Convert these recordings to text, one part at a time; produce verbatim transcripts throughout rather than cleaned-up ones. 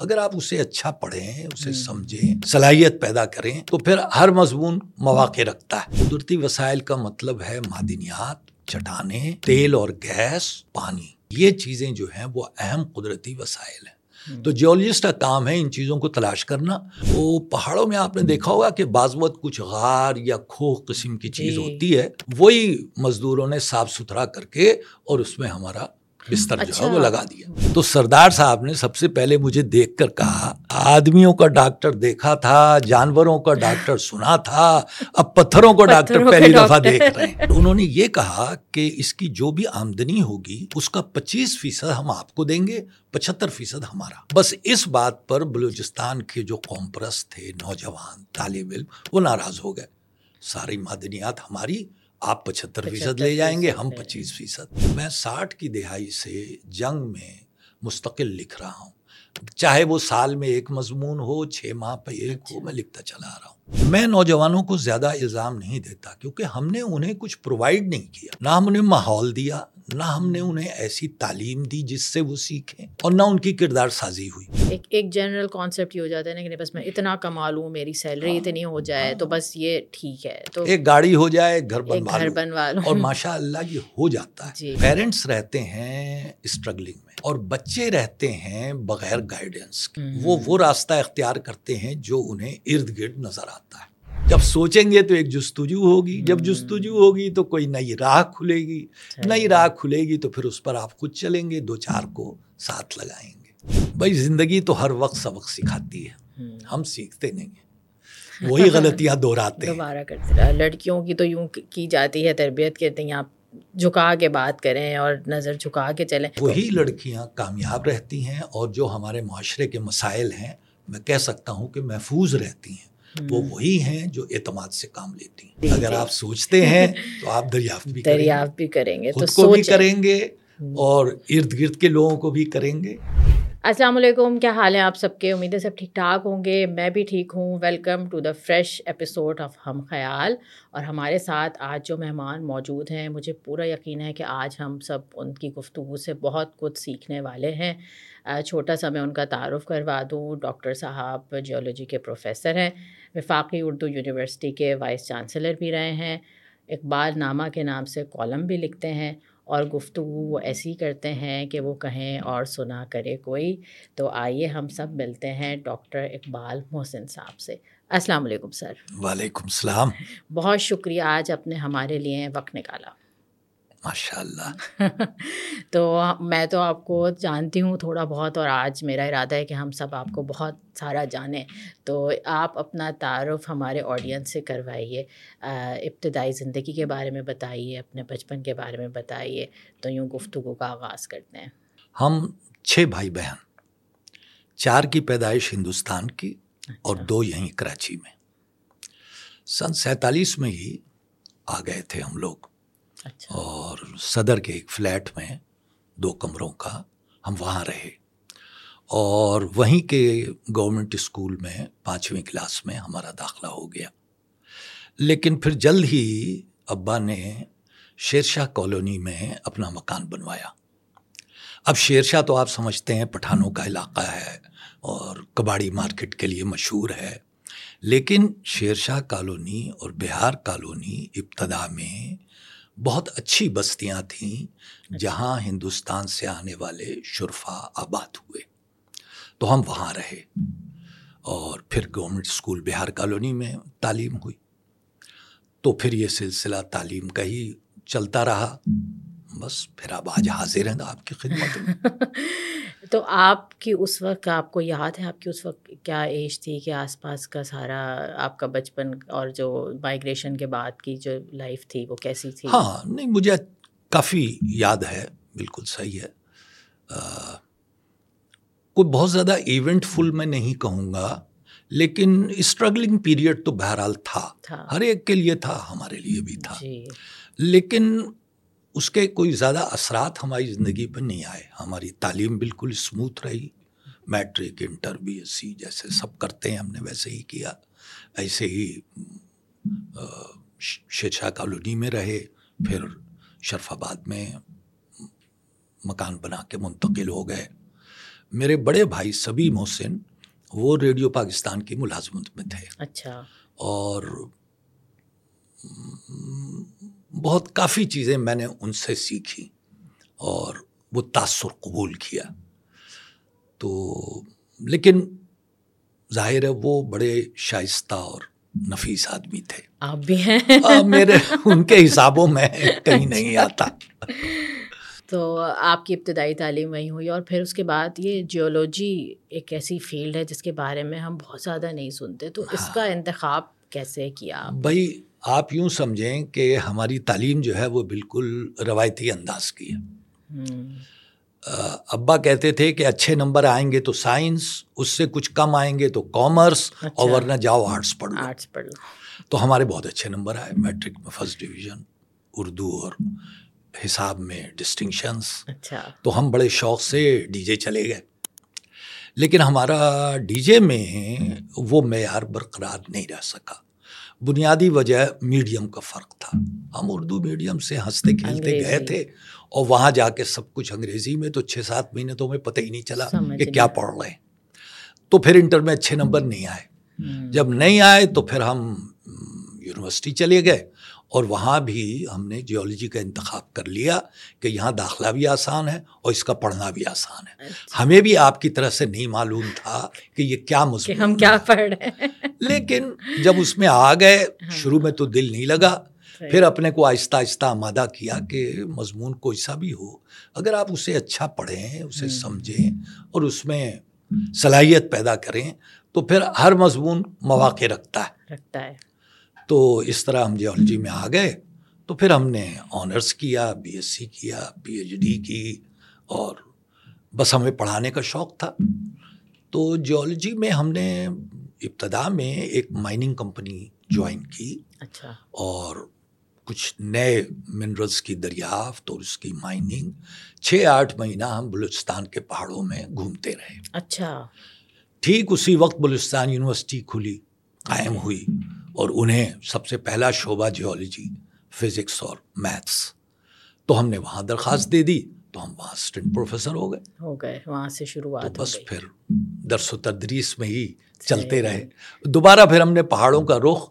اگر آپ اسے اچھا پڑھیں, اسے سمجھیں, صلاحیت پیدا کریں تو پھر ہر مضمون مواقع رکھتا ہے. قدرتی وسائل کا مطلب ہے معدنیات, چٹانیں, تیل اور گیس, پانی. یہ چیزیں جو ہیں وہ اہم قدرتی وسائل ہیں. تو جیولوجسٹ کا کام ہے ان چیزوں کو تلاش کرنا. وہ پہاڑوں میں آپ نے دیکھا ہوگا کہ بعض وقت کچھ غار یا کھو قسم کی چیز ہوتی ہے, وہی مزدوروں نے صاف ستھرا کر کے اور اس میں ہمارا بستر جو ہے وہ لگا دیا. تو سردار صاحب نے سب سے پہلے مجھے دیکھ کر کہا, آدمیوں کا ڈاکٹر دیکھا تھا, جانوروں کا ڈاکٹر سنا تھا, اب پتھروں کا ڈاکٹر پہلی دفعہ دیکھ رہے ہیں. انہوں نے یہ کہا کہ اس کی جو بھی آمدنی ہوگی اس کا پچیس فیصد ہم آپ کو دیں گے, پچہتر فیصد ہمارا. بس اس بات پر بلوچستان کے جو قوم پرست تھے, نوجوان طالب علم, وہ ناراض ہو گئے. ساری معدنیات ہماری, آپ پچہتر فیصد لے جائیں گے, ہم پچیس فیصد. میں ساٹھ کی دہائی سے جنگ میں مستقل لکھ رہا ہوں, چاہے وہ سال میں ایک مضمون ہو, چھ ماہ پہ ایک ہو, میں لکھتا چلا آ رہا ہوں. میں نوجوانوں کو زیادہ الزام نہیں دیتا کیونکہ ہم نے انہیں کچھ پرووائڈ نہیں کیا, نہ ہم نے ماحول دیا, نہ ہم نے انہیں ایسی تعلیم دی جس سے وہ سیکھیں, اور نہ ان کی کردار سازی ہوئی. ایک ایک جنرل کانسیپٹ یہ ہو جاتا ہے کہ بس میں اتنا کما لوں, میری سیلری اتنی ہو جائے تو بس یہ ٹھیک ہے, تو ایک گاڑی ہو جائے, گھر بنوا لوں. اور ماشاء اللہ یہ ہو جاتا ہے. پیرنٹس رہتے ہیں اسٹرگلنگ میں اور بچے رہتے ہیں بغیر گائیڈنس کے. وہ وہ راستہ اختیار کرتے ہیں جو انہیں ارد گرد نظر آتا ہے. جب سوچیں گے تو ایک جستجو ہوگی, جب جستجو ہوگی تو کوئی نئی راہ کھلے گی, نئی راہ کھلے گی تو پھر اس پر آپ خود چلیں گے, دو چار کو ساتھ لگائیں گے. بھائی زندگی تو ہر وقت سبق سکھاتی ہے, ہم سیکھتے نہیں ہیں, وہی غلطیاں دہراتے ہیں, دوبارہ کرتے ہیں. لڑکیوں کی تو یوں کی جاتی ہے تربیت, کہتے ہیں آپ جھکا کے بات کریں اور نظر جھکا کے چلیں. وہی لڑکیاں کامیاب رہتی ہیں اور جو ہمارے معاشرے کے مسائل ہیں میں کہہ سکتا ہوں کہ محفوظ رہتی ہیں. وہ وہی ہیں جو اعتماد سے کام لیتی ہیں. اگر آپ سوچتے ہیں تو آپ دریافت بھی دریافت بھی کریں گے, خود کو بھی کریں گے اور ارد گرد کے لوگوں کو بھی کریں گے. السلام علیکم, کیا حال ہیں آپ سب کے؟ امید ہے سب ٹھیک ٹھاک ہوں گے, میں بھی ٹھیک ہوں. Welcome to the fresh episode of Hum Khayal. اور ہمارے ساتھ آج جو مہمان موجود ہیں, مجھے پورا یقین ہے کہ آج ہم سب ان کی گفتگو سے بہت کچھ سیکھنے والے ہیں. چھوٹا سا میں ان کا تعارف کروا دوں. ڈاکٹر صاحب جیولوجی کے پروفیسر ہیں, وفاقی اردو یونیورسٹی کے وائس چانسلر بھی رہے ہیں, اقبال نامہ کے نام سے کالم بھی لکھتے ہیں, اور گفتگو وہ ایسی کرتے ہیں کہ وہ کہیں اور سنا کرے کوئی. تو آئیے ہم سب ملتے ہیں ڈاکٹر اقبال محسن صاحب سے. السلام علیکم سر. وعلیکم السلام. بہت شکریہ آج آپ نے ہمارے لیے وقت نکالا. ماشاء اللہ. تو میں تو آپ کو جانتی ہوں تھوڑا بہت, اور آج میرا ارادہ ہے کہ ہم سب آپ کو بہت سارا جانیں. تو آپ اپنا تعارف ہمارے آڈینس سے کروائیے, ابتدائی زندگی کے بارے میں بتائیے, اپنے بچپن کے بارے میں بتائیے. تو یوں گفتگو کا آغاز کرتے ہیں. ہم چھ بھائی بہن, چار کی پیدائش ہندوستان کی اور دو یہیں کراچی میں. سن سینتالیس میں ہی آ گئے تھے ہم لوگ, اور صدر کے ایک فلیٹ میں دو کمروں کا ہم وہاں رہے, اور وہیں کے گورنمنٹ اسکول میں پانچویں کلاس میں ہمارا داخلہ ہو گیا. لیکن پھر جلد ہی ابا نے شیر شاہ کالونی میں اپنا مکان بنوایا. اب شیر شاہ تو آپ سمجھتے ہیں پٹھانوں کا علاقہ ہے اور کباڑی مارکیٹ کے لیے مشہور ہے, لیکن شیر شاہ کالونی اور بیہار کالونی ابتدا میں بہت اچھی بستیاں تھیں جہاں ہندوستان سے آنے والے شرفا آباد ہوئے. تو ہم وہاں رہے, اور پھر گورنمنٹ اسکول بیہار کالونی میں تعلیم ہوئی. تو پھر یہ سلسلہ تعلیم کا ہی چلتا رہا. بس پھر آپ آج حاضر ہیں آپ کی خدمت میں. تو آپ کی اس وقت, آپ کو یاد ہے آپ کی اس وقت کیا ایج تھی, کہ آس پاس کا سارا آپ کا بچپن اور جو مائگریشن کے بعد کی جو لائف تھی وہ کیسی تھی؟ ہاں نہیں, مجھے کافی یاد ہے, بالکل صحیح ہے. آ, کوئی بہت زیادہ ایونٹ فل میں نہیں کہوں گا, لیکن اسٹرگلنگ پیریڈ تو بہرحال تھا, تھا. ہر ایک کے لیے تھا, ہمارے لیے بھی تھا جی. لیکن اس کے کوئی زیادہ اثرات ہماری زندگی پر نہیں آئے. ہماری تعلیم بالکل اسموتھ رہی, matric, inter, B S C جیسے سب کرتے ہیں ہم نے ویسے ہی کیا. ایسے ہی شیر شاہ کالونی میں رہے, پھر شرف آباد میں مکان بنا کے منتقل ہو گئے. میرے بڑے بھائی سبی محسن وہ ریڈیو پاکستان کی ملازمت میں تھے. اچھا. اور بہت کافی چیزیں میں نے ان سے سیکھی اور وہ تاثر قبول کیا. تو لیکن ظاہر ہے وہ بڑے شائستہ اور نفیس آدمی تھے. آپ بھی ہیں؟ میرے ان کے حسابوں میں کہیں نہیں آتا. تو آپ کی ابتدائی تعلیم وہیں ہوئی اور پھر اس کے بعد یہ جیولوجی ایک ایسی فیلڈ ہے جس کے بارے میں ہم بہت زیادہ نہیں سنتے, تو اس کا انتخاب کیسے کیا آپ؟ بھائی آپ یوں سمجھیں کہ ہماری تعلیم جو ہے وہ بالکل روایتی انداز کی ہے. ابا کہتے تھے کہ اچھے نمبر آئیں گے تو سائنس, اس سے کچھ کم آئیں گے تو کامرس, اور ورنہ جاؤ آرٹس پڑھ لو. آرٹس پڑھ لو. تو ہمارے بہت اچھے نمبر آئے, میٹرک میں فرسٹ ڈویژن, اردو اور حساب میں ڈسٹنکشنس. اچھا. تو ہم بڑے شوق سے ڈی جے چلے گئے, لیکن ہمارا ڈی جے میں وہ معیار برقرار نہیں رہ سکا. بنیادی وجہ میڈیم کا فرق تھا. ہم اردو میڈیم سے ہنستے کھیلتے گئے تھے اور وہاں جا کے سب کچھ انگریزی میں, تو چھ سات مہینے تو ہمیں پتہ ہی نہیں چلا کہ کیا پڑھ رہے ہیں. تو پھر انٹر میں اچھے نمبر نہیں آئے. جب نہیں آئے تو پھر ہم یونیورسٹی چلے گئے اور وہاں بھی ہم نے جیولوجی کا انتخاب کر لیا کہ یہاں داخلہ بھی آسان ہے اور اس کا پڑھنا بھی آسان ہے. ہمیں بھی آپ کی طرح سے نہیں معلوم تھا کہ یہ کیا مضمون ہے, ہم کیا پڑھ رہے ہیں. لیکن جب اس میں آ گئے, شروع میں تو دل نہیں لگا, پھر اپنے کو آہستہ آہستہ آمادہ کیا کہ مضمون کوئی سا بھی ہو, اگر آپ اسے اچھا پڑھیں, اسے سمجھیں اور اس میں صلاحیت پیدا کریں تو پھر ہر مضمون مواقع رکھتا ہے رکھتا ہے تو اس طرح ہم جیولوجی میں آ گئے. تو پھر ہم نے آنرس کیا, بی ایس سی کیا, پی ایچ ڈی کی, اور بس ہمیں پڑھانے کا شوق تھا. تو جیولوجی میں ہم نے ابتدا میں ایک مائننگ کمپنی جوائن کی. اچھا. اور کچھ نئے منرلز کی دریافت اور اس کی مائننگ, چھ آٹھ مہینہ ہم بلوچستان کے پہاڑوں میں گھومتے رہے. اچھا. ٹھیک اسی وقت بلوچستان یونیورسٹی کھلی, قائم ہوئی, اور انہیں سب سے پہلا شعبہ جیولوجی, فزکس اور میتھس, تو ہم نے وہاں درخواست دے دی تو ہم وہاں اسسٹنٹ پروفیسر ہو گئے ہو گئے وہاں سے شروعات ہو گئی. بس پھر درس و تدریس میں ہی چلتے رہے. دوبارہ پھر ہم نے پہاڑوں کا رخ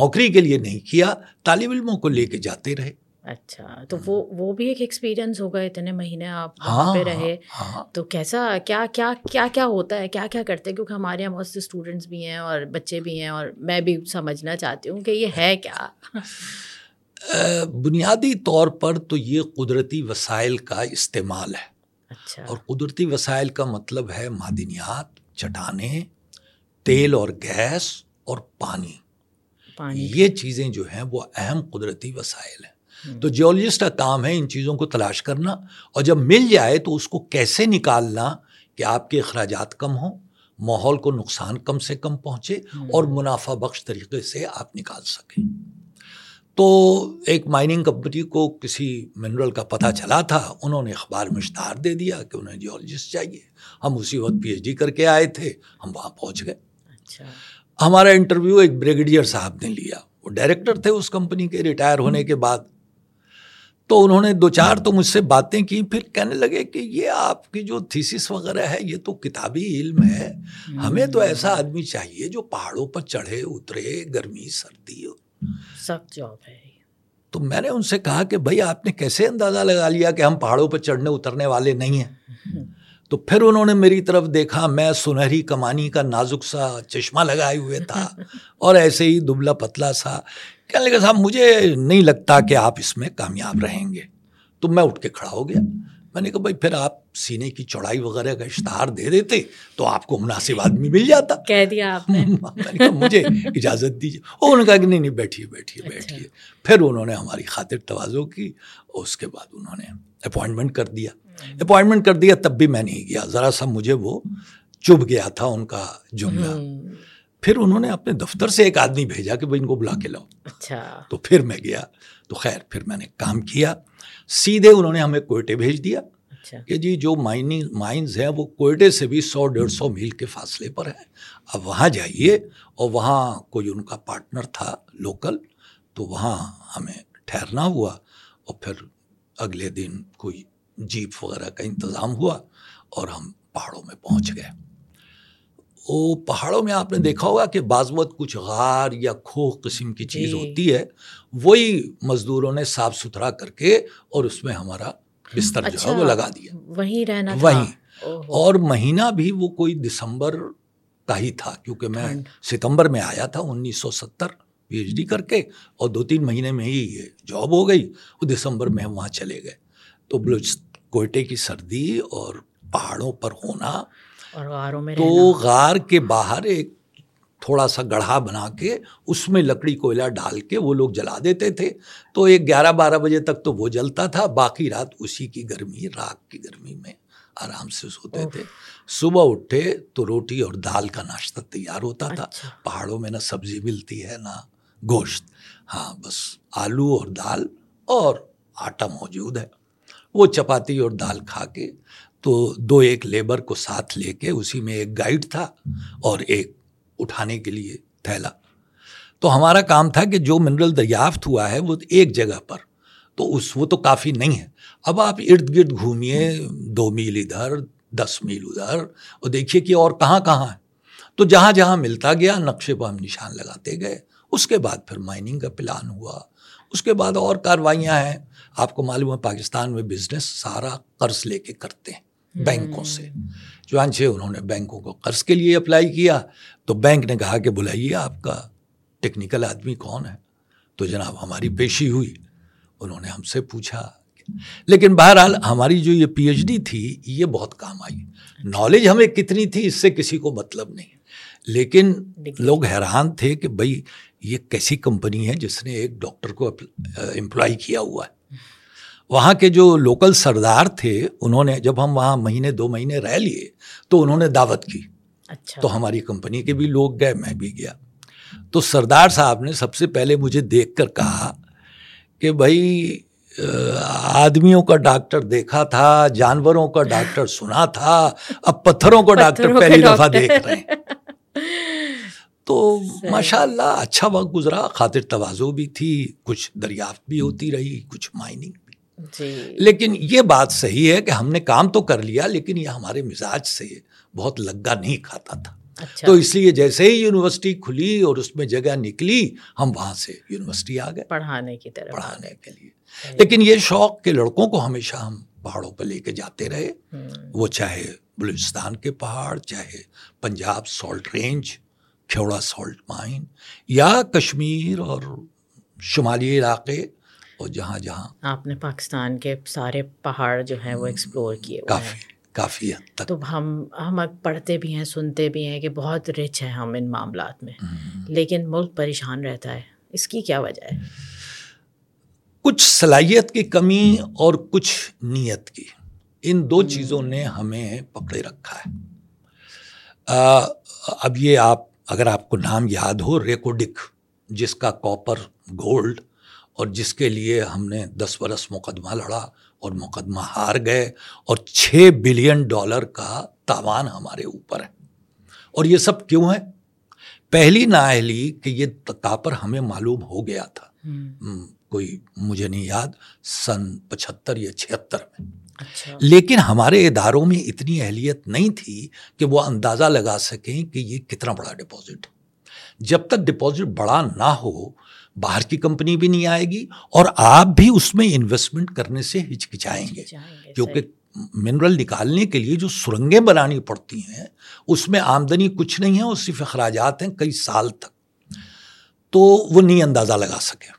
نوکری کے لیے نہیں کیا, طالب علموں کو لے کے جاتے رہے. اچھا. تو وہ وہ بھی ایک ایکسپیرینس ہوگا, اتنے مہینے آپ وہاں پہ رہے تو کیسا, کیا کیا کیا کیا ہوتا ہے, کیا کیا کرتے ہیں, کیونکہ ہمارے یہاں بہت سے اسٹوڈنٹس بھی ہیں اور بچے بھی ہیں اور میں بھی سمجھنا چاہتی ہوں کہ یہ ہے کیا. بنیادی طور پر تو یہ قدرتی وسائل کا استعمال ہے. اچھا. اور قدرتی وسائل کا مطلب ہے معدنیات, چٹانیں, تیل اور گیس اور پانی. یہ چیزیں جو ہیں وہ اہم قدرتی وسائل ہیں. تو جیولوجسٹ کا کام ہے ان چیزوں کو تلاش کرنا, اور جب مل جائے تو اس کو کیسے نکالنا کہ آپ کے اخراجات کم ہوں, ماحول کو نقصان کم سے کم پہنچے اور منافع بخش طریقے سے آپ نکال سکیں. تو ایک مائننگ کمپنی کو کسی منرل کا پتہ چلا تھا, انہوں نے اخبار میں اشتہار دے دیا کہ انہیں جیولوجسٹ چاہیے. ہم اسی وقت پی ایچ ڈی کر کے آئے تھے, ہم وہاں پہنچ گئے. اچھا. ہمارا انٹرویو ایک بریگیڈیئر صاحب نے لیا, وہ ڈائریکٹر تھے اس کمپنی کے ریٹائر ہونے کے بعد. تو انہوں نے دو چار تو مجھ سے باتیں کی, پھر کہنے لگے کہ یہ آپ کی جو تھیسس وغیرہ ہے یہ تو کتابی علم ہے, ہمیں تو ایسا آدمی چاہیے جو پہاڑوں پر چڑھے اترے, گرمی سردی سخت جاب ہے. تو میں نے ان سے کہا کہ بھائی آپ نے کیسے اندازہ لگا لیا کہ ہم پہاڑوں پر چڑھنے اترنے والے نہیں ہیں. تو پھر انہوں نے میری طرف دیکھا, میں سنہری کمانی کا نازک سا چشمہ لگائے ہوئے تھا اور ایسے ہی دبلا پتلا سا. کہنے لگا صاحب مجھے نہیں لگتا کہ آپ اس میں کامیاب رہیں گے. تو میں اٹھ کے کھڑا ہو گیا. میں نے کہا بھائی پھر آپ سینے کی چوڑائی وغیرہ کا اشتہار دے دیتے تو آپ کو مناسب آدمی مل جاتا. کہہ دیا آپ نے. میں نے کہا مجھے اجازت دیجیے. انہوں نے کہا کہ نہیں نہیں بیٹھیے بیٹھیے بیٹھیے. پھر انہوں نے ہماری خاطر تواضع کی, اس کے بعد انہوں نے اپوائنٹمنٹ کر دیا. اپوائنٹمنٹ کر دیا تب بھی میں نہیں گیا, ذرا سا مجھے وہ چبھ گیا تھا ان کا جملہ. پھر انہوں نے اپنے دفتر سے ایک آدمی بھیجا کہ بھائی ان کو بلا کے لاؤ. اچھا. تو پھر میں گیا. تو خیر پھر میں نے کام کیا. سیدھے انہوں نے ہمیں کوئٹے بھیج دیا. اچھا. کہ جی جو مائننگ مائنز ہیں وہ کوئٹے سے بھی سو ڈیڑھ سو میل کے فاصلے پر ہیں, اب وہاں جائیے. اور وہاں کوئی ان کا پارٹنر تھا لوکل, تو وہاں ہمیں ٹھہرنا ہوا. اور پھر اگلے دن کوئی جیپ وغیرہ کا انتظام ہوا اور ہم پہاڑوں میں پہنچ گئے. وہ پہاڑوں میں آپ نے دیکھا ہوگا کہ بعض وقت کچھ غار یا کھو قسم کی چیز ہوتی ہے, وہی مزدوروں نے صاف ستھرا کر کے اور اس میں ہمارا بستر جو ہے وہ لگا دیا, وہیں رہنا وہیں, اور مہینہ بھی وہ کوئی دسمبر کا ہی تھا کیونکہ میں ستمبر میں آیا تھا انیس سو ستر پی ایچ ڈی کر کے, اور دو تین مہینے میں ہی یہ جاب ہو گئی, وہ دسمبر میں ہم وہاں چلے گئے. تو بلوچ کوئٹے کی سردی اور پہاڑوں پر ہونا اور غاروں میں تو رہنا. غار کے باہر ایک تھوڑا سا گڑھا بنا کے اس میں لکڑی کوئلہ ڈال کے وہ لوگ جلا دیتے تھے, تو ایک گیارہ بارہ بجے تک تو وہ جلتا تھا, باقی رات اسی کی گرمی راک کی گرمی میں آرام سے سوتے تھے. صبح اٹھے تو روٹی اور دال کا ناشتہ تیار ہوتا تھا. پہاڑوں میں نہ سبزی ملتی ہے نہ گوشت, ہاں بس آلو اور دال اور آٹا موجود ہے, وہ چپاتی اور دال کھا کے. تو دو ایک لیبر کو ساتھ لے کے, اسی میں ایک گائیڈ تھا اور ایک اٹھانے کے لیے تھیلا. تو ہمارا کام تھا کہ جو منرل دریافت ہوا ہے وہ ایک جگہ پر, تو اس وہ تو کافی نہیں ہے, اب آپ ارد گرد گھومیے, دو میل ادھر دس میل ادھر, اور دیکھیے کہ اور کہاں کہاں ہے. تو جہاں جہاں ملتا گیا نقشے پر ہم نشان لگاتے گئے. اس کے بعد پھر مائننگ کا پلان ہوا, اس کے بعد اور کاروائیاں ہیں. آپ کو معلوم ہے پاکستان میں بزنس سارا قرض لے کے کرتے ہیں بینکوں سے, چنانچہ انہوں نے بینکوں کو قرض کے لیے اپلائی کیا, تو بینک نے کہا کہ بلائیے آپ کا ٹیکنیکل آدمی کون ہے. تو جناب ہماری پیشی ہوئی, انہوں نے ہم سے پوچھا, لیکن بہرحال ہماری جو یہ پی ایچ ڈی تھی یہ بہت کام آئی. نالج ہمیں کتنی تھی اس سے کسی کو مطلب نہیں, لیکن لوگ حیران تھے کہ بھئی یہ کیسی کمپنی ہے جس نے ایک ڈاکٹر کو امپلائی کیا ہوا ہے. وہاں کے جو لوکل سردار تھے انہوں نے, جب ہم وہاں مہینے دو مہینے رہ لیے تو انہوں نے دعوت کی, تو ہماری کمپنی کے بھی لوگ گئے, میں بھی گیا. تو سردار صاحب نے سب سے پہلے مجھے دیکھ کر کہا کہ بھائی آدمیوں کا ڈاکٹر دیکھا تھا, جانوروں کا ڈاکٹر سنا تھا, اب پتھروں کا ڈاکٹر پہلی دفعہ دیکھ رہے ہیں. تو ماشاءاللہ اچھا وقت گزرا, خاطر تواضع بھی تھی, کچھ دریافت بھی ہوتی رہی, کچھ مائننگ بھی. لیکن یہ بات صحیح ہے کہ ہم نے کام تو کر لیا لیکن یہ ہمارے مزاج سے بہت لگا نہیں کھاتا تھا. تو اس لیے جیسے ہی یونیورسٹی کھلی اور اس میں جگہ نکلی ہم وہاں سے یونیورسٹی آ گئے پڑھانے کی طرف, پڑھانے کے لیے. لیکن یہ شوق کے لڑکوں کو ہمیشہ ہم پہاڑوں پہ لے کے جاتے رہے, وہ چاہے بلوچستان کے پہاڑ, چاہے Punjab salt range, Khewra salt mine, یا کشمیر اور شمالی علاقے, اور جہاں جہاں. آپ نے پاکستان کے سارے پہاڑ جو ہیں وہ ایکسپلور کیے کافی کافی حد تک. تو ہم ہم پڑھتے بھی ہیں, سنتے بھی ہیں کہ بہت رچ ہیں ہم ان معاملات میں, لیکن ملک پریشان رہتا ہے, اس کی کیا وجہ ہے؟ کچھ صلاحیت کی کمی اور کچھ نیت کی, ان دو چیزوں نے ہمیں پکڑے رکھا ہے. اب یہ آپ اگر آپ کو نام یاد ہو, ریکوڈک, جس کا کاپر گولڈ, اور جس کے لیے ہم نے دس برس مقدمہ لڑا اور مقدمہ ہار گئے, اور چھ بلین ڈالر کا تاوان ہمارے اوپر ہے. اور یہ سب کیوں ہے؟ پہلی نااہلی کہ یہ کاپر ہمیں معلوم ہو گیا تھا, کوئی مجھے نہیں یاد سن پچہتر یا چھہتر میں, لیکن ہمارے اداروں میں اتنی اہلیت نہیں تھی کہ وہ اندازہ لگا سکیں کہ یہ کتنا بڑا ڈپازٹ ہے. جب تک ڈپازٹ بڑا نہ ہو باہر کی کمپنی بھی نہیں آئے گی, اور آپ بھی اس میں انویسٹمنٹ کرنے سے ہچکچائیں گے, کیونکہ منرل نکالنے کے لیے جو سرنگیں بنانی پڑتی ہیں اس میں آمدنی کچھ نہیں ہے, اور صرف اخراجات ہیں کئی سال تک. تو وہ نہیں اندازہ لگا سکے.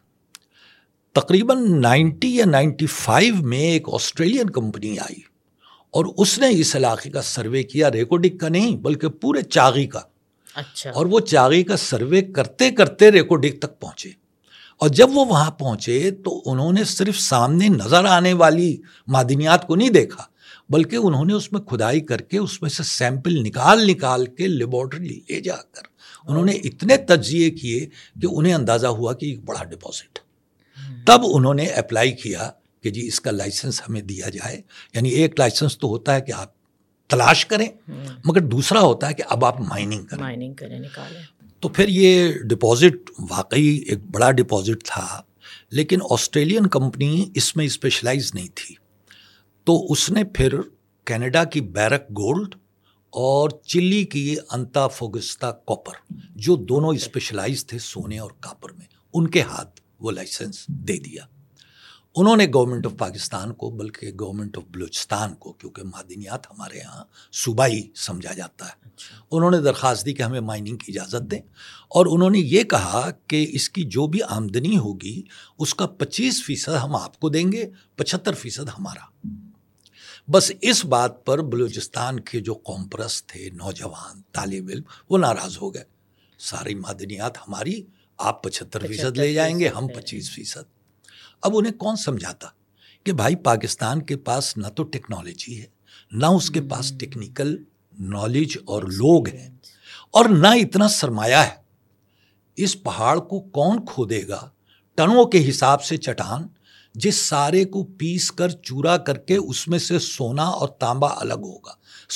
تقریباً نائنٹی یا نائنٹی فائیو میں ایک آسٹریلین کمپنی آئی, اور اس نے اس علاقے کا سروے کیا, ریکوڈک کا نہیں بلکہ پورے چاغی کا. اچھا. اور وہ چاغی کا سروے کرتے کرتے ریکوڈک تک پہنچے, اور جب وہ وہاں پہنچے تو انہوں نے صرف سامنے نظر آنے والی معدنیات کو نہیں دیکھا, بلکہ انہوں نے اس میں کھدائی کر کے اس میں سے سیمپل نکال نکال کے لیبارٹری لے جا کر انہوں نے اتنے تجزیے کیے کہ انہیں اندازہ ہوا کہ ایک بڑا ڈپازٹ. تب انہوں نے اپلائی کیا کہ جی اس کا لائسنس ہمیں دیا جائے. یعنی ایک لائسنس تو ہوتا ہے کہ آپ تلاش کریں, مگر دوسرا ہوتا ہے کہ اب آپ مائننگ کریں, مائننگ کریں نکالیں. تو پھر یہ ڈپازٹ واقعی ایک بڑا ڈپازٹ تھا, لیکن آسٹریلین کمپنی اس میں اسپیشلائز نہیں تھی. تو اس نے پھر کینیڈا کی بیرک گولڈ اور چلی کی انٹوفاگاسٹا کاپر, جو دونوں اسپیشلائز تھے سونے اور کاپر میں, ان کے ہاتھ وہ لائسنس دے دیا. انہوں نے گورنمنٹ آف پاکستان کو, بلکہ گورنمنٹ آف بلوچستان کو, کیونکہ معدنیات ہمارے ہاں صوبائی سمجھا جاتا ہے, انہوں نے درخواست دی کہ ہمیں مائننگ کی اجازت دیں, اور انہوں نے یہ کہا کہ اس کی جو بھی آمدنی ہوگی اس کا پچیس فیصد ہم آپ کو دیں گے, پچہتر فیصد ہمارا. بس اس بات پر بلوچستان کے جو قوم پرست تھے نوجوان طالب علم, وہ ناراض ہو گئے. ساری معدنیات ہماری, آپ پچہتر فیصد لے جائیں گے, ہم پچیس فیصد. اب انہیں کون سمجھاتا کہ بھائی پاکستان کے پاس نہ تو ٹیکنالوجی ہے, نہ اس کے پاس ٹیکنیکل نالج اور لوگ ہیں, اور نہ اتنا سرمایہ ہے. اس پہاڑ کو کون کھودے گا ٹنوں کے حساب سے چٹان, جس سارے کو پیس کر چورا کر کے اس میں سے سونا اور تانبا الگ ہوگا.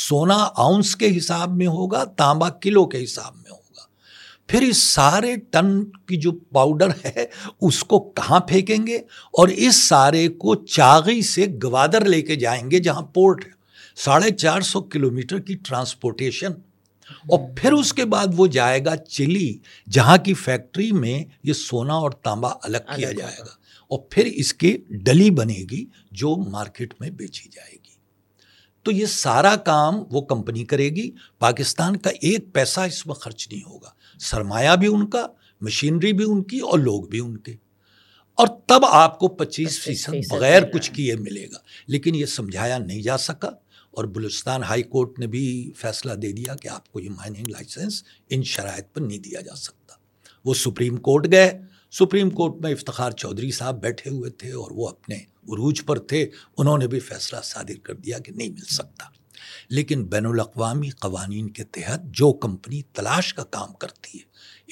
سونا آؤنس کے حساب میں ہوگا, تانبا کلو کے حساب میں ہوگا. پھر اس سارے ٹن کی جو پاؤڈر ہے اس کو کہاں پھینکیں گے, اور اس سارے کو چاغی سے گوادر لے کے جائیں گے جہاں پورٹ ہے. ساڑھے چار سو کلومیٹر کی ٹرانسپورٹیشن, اور پھر اس کے بعد وہ جائے گا چلی, جہاں کی فیکٹری میں یہ سونا اور تانبا الگ کیا جائے گا, اور پھر اس کی ڈلی بنے گی جو مارکیٹ میں بیچی جائے گی. تو یہ سارا کام وہ کمپنی کرے گی, پاکستان کا ایک پیسہ اس میں خرچ نہیں ہوگا. سرمایہ بھی ان کا, مشینری بھی ان کی, اور لوگ بھی ان کے. اور تب آپ کو پچیس فیصد بغیر کچھ کیے ملے گا. لیکن یہ سمجھایا نہیں جا سکا, اور بلوچستان ہائی کورٹ نے بھی فیصلہ دے دیا کہ آپ کو یہ مائننگ لائسنس ان شرائط پر نہیں دیا جا سکتا. وہ سپریم کورٹ گئے. سپریم کورٹ میں افتخار چودھری صاحب بیٹھے ہوئے تھے, اور وہ اپنے عروج پر تھے. انہوں نے بھی فیصلہ صادر کر دیا کہ نہیں مل سکتا. لیکن بین الاقوامی قوانین کے تحت جو کمپنی تلاش کا کام کرتی ہے,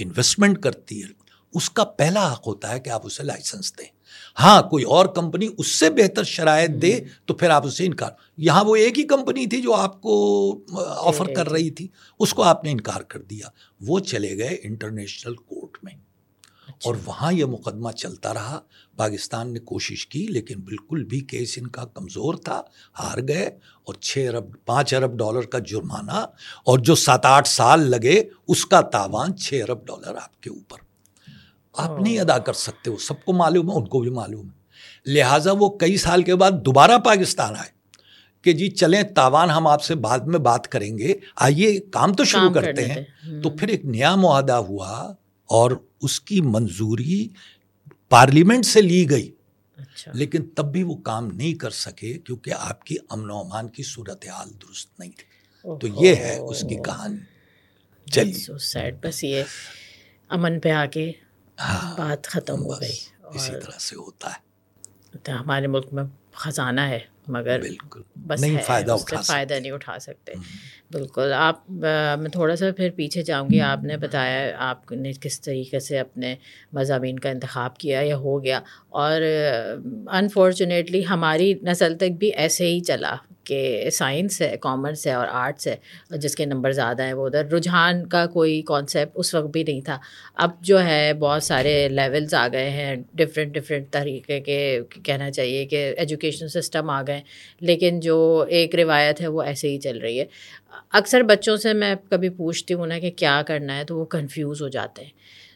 انویسٹمنٹ کرتی ہے, اس کا پہلا حق ہوتا ہے کہ آپ اسے لائسنس دیں. ہاں کوئی اور کمپنی اس سے بہتر شرائط دے تو پھر آپ اسے انکار. یہاں وہ ایک ہی کمپنی تھی جو آپ کو آفر کر رہی تھی, اس کو آپ نے انکار کر دیا. وہ چلے گئے انٹرنیشنل کورٹ میں, اور وہاں یہ مقدمہ چلتا رہا. پاکستان نے کوشش کی, لیکن بالکل بھی کیس ان کا کمزور تھا, ہار گئے. اور چھ ارب پانچ ارب ڈالر کا جرمانہ, اور جو سات آٹھ سال لگے اس کا تاوان چھ ارب ڈالر آپ کے اوپر. آپ نہیں ادا کر سکتے, وہ سب کو معلوم ہے, ان کو بھی معلوم ہے. لہٰذا وہ کئی سال کے بعد دوبارہ پاکستان آئے کہ جی چلیں تاوان ہم آپ سے بعد میں بات کریں گے, آئیے کام تو شروع کرتے ہیں. تو پھر ایک نیا معاہدہ ہوا, اور اس کی منظوری پارلیمنٹ سے لی گئی. لیکن تب بھی وہ کام نہیں کر سکے, کیونکہ آپ کی امن و امان کی صورتحال درست نہیں تھی. تو یہ ہے اس کی کہانی. چلیے, بس یہ امن پہ آ کے بات ختم ہو گئی. اسی طرح سے ہوتا ہے. ہمارے ملک میں خزانہ ہے, مگر بالکل بس نہیں فائدہ نہیں اٹھا سکتے. بالکل. آپ, میں تھوڑا سا پھر پیچھے جاؤں گی. آپ نے بتایا آپ نے کس طریقے سے اپنے مضامین کا انتخاب کیا یا ہو گیا, اور انفارچونیٹلی ہماری نسل تک بھی ایسے ہی چلا کہ سائنس ہے, کامرس ہے اور آرٹس ہے, جس کے نمبر زیادہ ہیں وہ ادھر. رجحان کا کوئی کانسیپٹ اس وقت بھی نہیں تھا. اب جو ہے بہت سارے لیولز آ گئے ہیں, ڈفرینٹ ڈفرینٹ طریقے کے, کہنا چاہیے کہ ایجوکیشن سسٹم آ گئے, لیکن جو ایک روایت ہے وہ ایسے ہی چل رہی ہے. اکثر بچوں سے میں کبھی پوچھتی ہوں نا کہ کیا کرنا ہے, تو وہ کنفیوز ہو جاتے ہیں.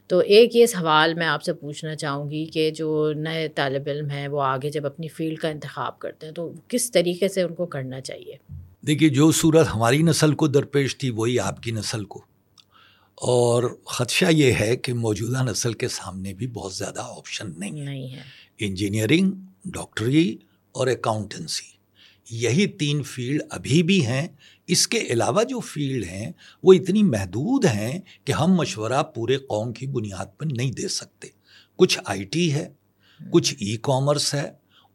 تو ایک یہ سوال میں آپ سے پوچھنا چاہوں گی کہ جو نئے طالب علم ہیں وہ آگے جب اپنی فیلڈ کا انتخاب کرتے ہیں تو کس طریقے سے ان کو کرنا چاہیے؟ دیکھیے, جو صورت ہماری نسل کو درپیش تھی وہی آپ کی نسل کو, اور خدشہ یہ ہے کہ موجودہ نسل کے سامنے بھی بہت زیادہ آپشن نہیں نہیں ہے. انجینئرنگ, ڈاکٹری اور اکاؤنٹنسی, یہی تین فیلڈ ابھی بھی ہیں. اس کے علاوہ جو فیلڈ ہیں وہ اتنی محدود ہیں کہ ہم مشورہ پورے قوم کی بنیاد پر نہیں دے سکتے. کچھ آئی ٹی ہے, کچھ ای کامرس ہے,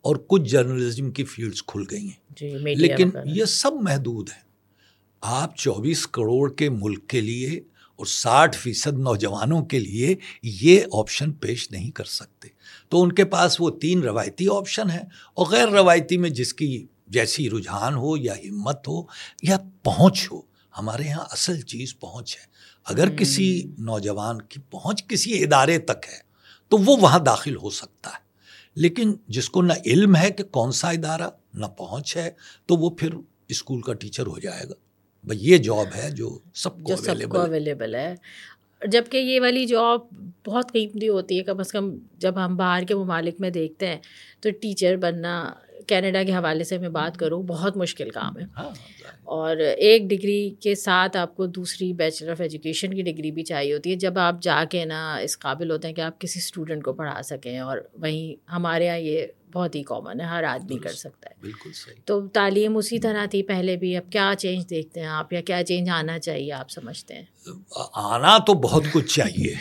اور کچھ جرنلزم کی فیلڈز کھل گئی ہیں, لیکن یہ سب محدود ہیں. آپ چوبیس کروڑ کے ملک کے لیے اور ساٹھ فیصد نوجوانوں کے لیے یہ آپشن پیش نہیں کر سکتے. تو ان کے پاس وہ تین روایتی آپشن ہیں, اور غیر روایتی میں جس کی جیسی رجحان ہو یا ہمت ہو یا پہنچ ہو. ہمارے ہاں اصل چیز پہنچ ہے. اگر hmm. کسی نوجوان کی پہنچ کسی ادارے تک ہے تو وہ وہاں داخل ہو سکتا ہے, لیکن جس کو نہ علم ہے کہ کون سا ادارہ, نہ پہنچ ہے, تو وہ پھر اسکول کا ٹیچر ہو جائے گا, یہ جاب ہے جو سب کو اویلیبل ہے, جبکہ یہ والی جاب بہت قیمتی ہوتی ہے. کم از کم جب ہم باہر کے ممالک میں دیکھتے ہیں تو ٹیچر بننا, کینیڈا کے حوالے سے میں بات کروں, بہت مشکل کام ہے, اور ایک ڈگری کے ساتھ آپ کو دوسری بیچلر آف ایجوکیشن کی ڈگری بھی چاہیے ہوتی ہے جب آپ جا کے نا اس قابل ہوتے ہیں کہ آپ کسی اسٹوڈنٹ کو پڑھا سکیں. اور وہیں ہمارے یہاں یہ بہت ہی کامن ہے, ہر آدمی کر سکتا ہے. بالکل صحیح. تو تعلیم اسی طرح تھی پہلے بھی, اب کیا چینج دیکھتے ہیں آپ, یا کیا چینج آنا چاہیے آپ سمجھتے ہیں؟ آنا تو بہت کچھ چاہیے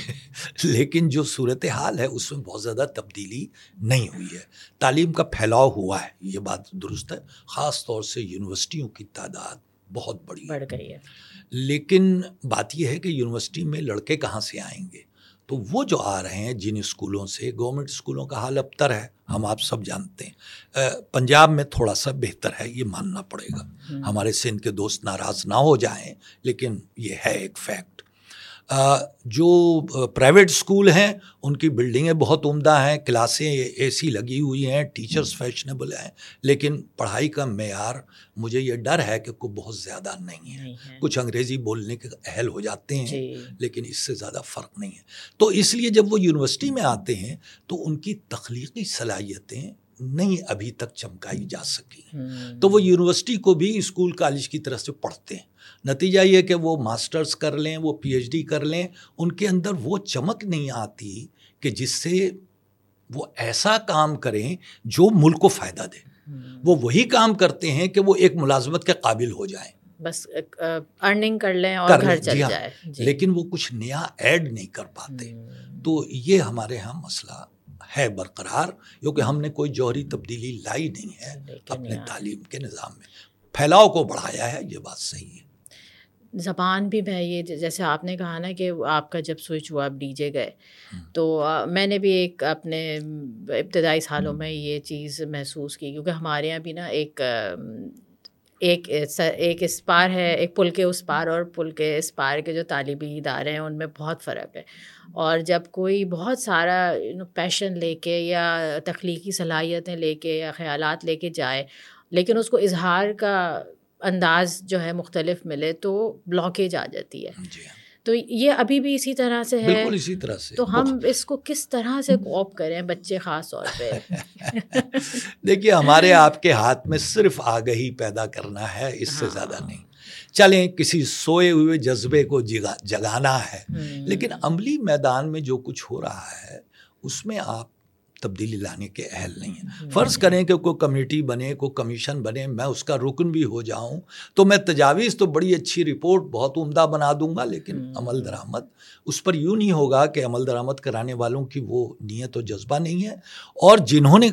لیکن جو صورتحال ہے اس میں بہت زیادہ تبدیلی نہیں ہوئی ہے. تعلیم کا پھیلاؤ ہوا ہے, یہ بات درست ہے, خاص طور سے یونیورسٹیوں کی تعداد بہت بڑی بڑھ گئی ہے, لیکن بات یہ ہے کہ یونیورسٹی میں لڑکے کہاں سے آئیں گے؟ تو وہ جو آ رہے ہیں جن اسکولوں سے, گورنمنٹ اسکولوں کا حال ابتر ہے, ہم آپ سب جانتے ہیں. پنجاب میں تھوڑا سا بہتر ہے, یہ ماننا پڑے گا, ہمارے سندھ کے دوست ناراض نہ ہو جائیں, لیکن یہ ہے ایک فیکٹ. جو پرائیویٹ اسکول ہیں ان کی بلڈنگیں بہت عمدہ ہیں, کلاسیں اے سی لگی ہوئی ہیں, ٹیچرز فیشنیبل ہیں, لیکن پڑھائی کا معیار مجھے یہ ڈر ہے کہ کوئی بہت زیادہ نہیں ہے. کچھ انگریزی بولنے کے اہل ہو جاتے ہیں لیکن اس سے زیادہ فرق نہیں ہے. تو اس لیے جب وہ یونیورسٹی میں آتے ہیں تو ان کی تخلیقی صلاحیتیں نہیں ابھی تک چمکائی جا سکی, تو وہ یونیورسٹی کو بھی اسکول کالج کی طرح سے پڑھتے ہیں. نتیجہ یہ کہ وہ ماسٹرز کر لیں, وہ پی ایچ ڈی کر لیں, ان کے اندر وہ چمک نہیں آتی کہ جس سے وہ ایسا کام کریں جو ملک کو فائدہ دے. وہ وہی کام کرتے ہیں کہ وہ ایک ملازمت کے قابل ہو جائیں, بس ارننگ کر لیں اور گھر چل جائے, لیکن وہ کچھ نیا ایڈ نہیں کر پاتے. تو یہ ہمارے ہاں مسئلہ ہے برقرار, کیونکہ ہم نے کوئی جوہری تبدیلی لائی نہیں ہے اپنے تعلیم کے نظام میں. پھیلاؤ کو بڑھایا ہے, یہ بات صحیح ہے. زبان بھی میں یہ جیسے آپ نے کہا نا کہ آپ کا جب سوئچ ہوا آپ ڈی جے گئے, تو میں نے بھی ایک اپنے ابتدائی سالوں میں یہ چیز محسوس کی, کیونکہ ہمارے یہاں بھی نا ایک ایک ایک اس پار ہے, ایک پل کے اس پار اور پل کے اس پار کے جو تعلیمی ادارے ہیں ان میں بہت فرق ہے. اور جب کوئی بہت سارا پیشن لے کے یا تخلیقی صلاحیتیں لے کے یا خیالات لے کے جائے, لیکن اس کو اظہار کا انداز جو ہے مختلف ملے, تو بلاکیج آ جاتی ہے. تو یہ ابھی بھی اسی طرح سے ہے. بالکل اسی طرح سے. تو ہم اس کو کس طرح سے کوپ کریں, بچے خاص طور پہ؟ دیکھیے, ہمارے آپ کے ہاتھ میں صرف آگہی پیدا کرنا ہے, اس سے زیادہ نہیں. چلیں کسی سوئے ہوئے جذبے کو جگانا ہے, لیکن عملی میدان میں جو کچھ ہو رہا ہے اس میں آپ تبدیلی لانے کے اہل نہیں ہیں. فرض کریں کہ کوئی کمیٹی بنے, کوئی کمیشن بنے, میں اس کا رکن بھی ہو جاؤں, تو میں تجاویز تو بڑی اچھی رپورٹ بہت عمدہ بنا دوں گا, لیکن عمل درآمد اس پر یوں نہیں ہوگا کہ عمل درآمد کرانے والوں کی وہ نیت و جذبہ نہیں ہے, اور جنہوں نے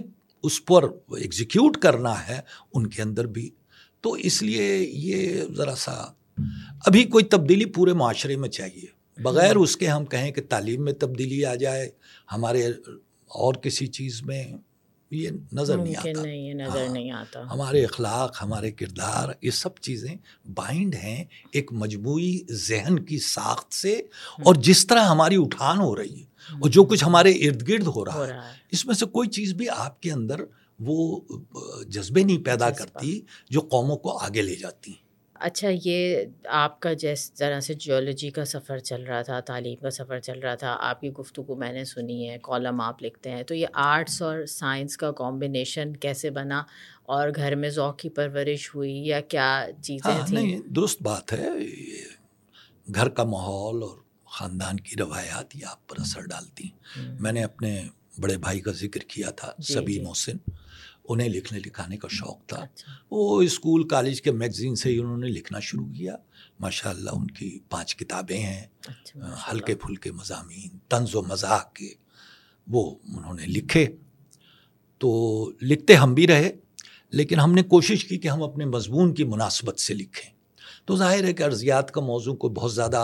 اس پر ایگزیکیوٹ کرنا ہے ان کے اندر بھی. تو اس لیے یہ ذرا سا ابھی کوئی تبدیلی پورے معاشرے میں چاہیے, بغیر اس کے ہم کہیں کہ تعلیم میں تبدیلی آ جائے, ہمارے اور کسی چیز میں یہ نظر نہیں آتا. یہ نظر نہیں آتا. ہمارے اخلاق, ہمارے کردار, یہ سب چیزیں بائنڈ ہیں ایک مجموعی ذہن کی ساخت سے, اور جس طرح ہماری اٹھان ہو رہی ہے اور جو کچھ ہمارے ارد گرد ہو رہا ہے, اس میں سے کوئی چیز بھی آپ کے اندر وہ جذبے نہیں پیدا کرتی جو قوموں کو آگے لے جاتی ہیں. اچھا, یہ آپ کا جس طرح سے جیولوجی کا سفر چل رہا تھا, تعلیم کا سفر چل رہا تھا, آپ کی گفتگو میں نے سنی ہے, کالم آپ لکھتے ہیں, تو یہ آرٹس اور سائنس کا کمبینیشن کیسے بنا, اور گھر میں ذوق کی پرورش ہوئی یا کیا چیزیں تھیں؟ نہیں, درست بات ہے, گھر کا ماحول اور خاندان کی روایات یہ آپ پر اثر ڈالتی ہیں. میں نے اپنے بڑے بھائی کا ذکر کیا تھا, سبی محسن, انہیں لکھنے لکھانے کا شوق تھا. وہ اسکول کالج کے میگزین سے انہوں نے لکھنا شروع کیا, ماشاءاللہ ان کی پانچ کتابیں ہیں, ہلکے پھلکے مضامین, طنز و مزاح کے وہ انہوں نے لکھے. تو لکھتے ہم بھی رہے, لیکن ہم نے کوشش کی کہ ہم اپنے مضمون کی مناسبت سے لکھیں. تو ظاہر ہے کہ ارضیات کا موضوع کو بہت زیادہ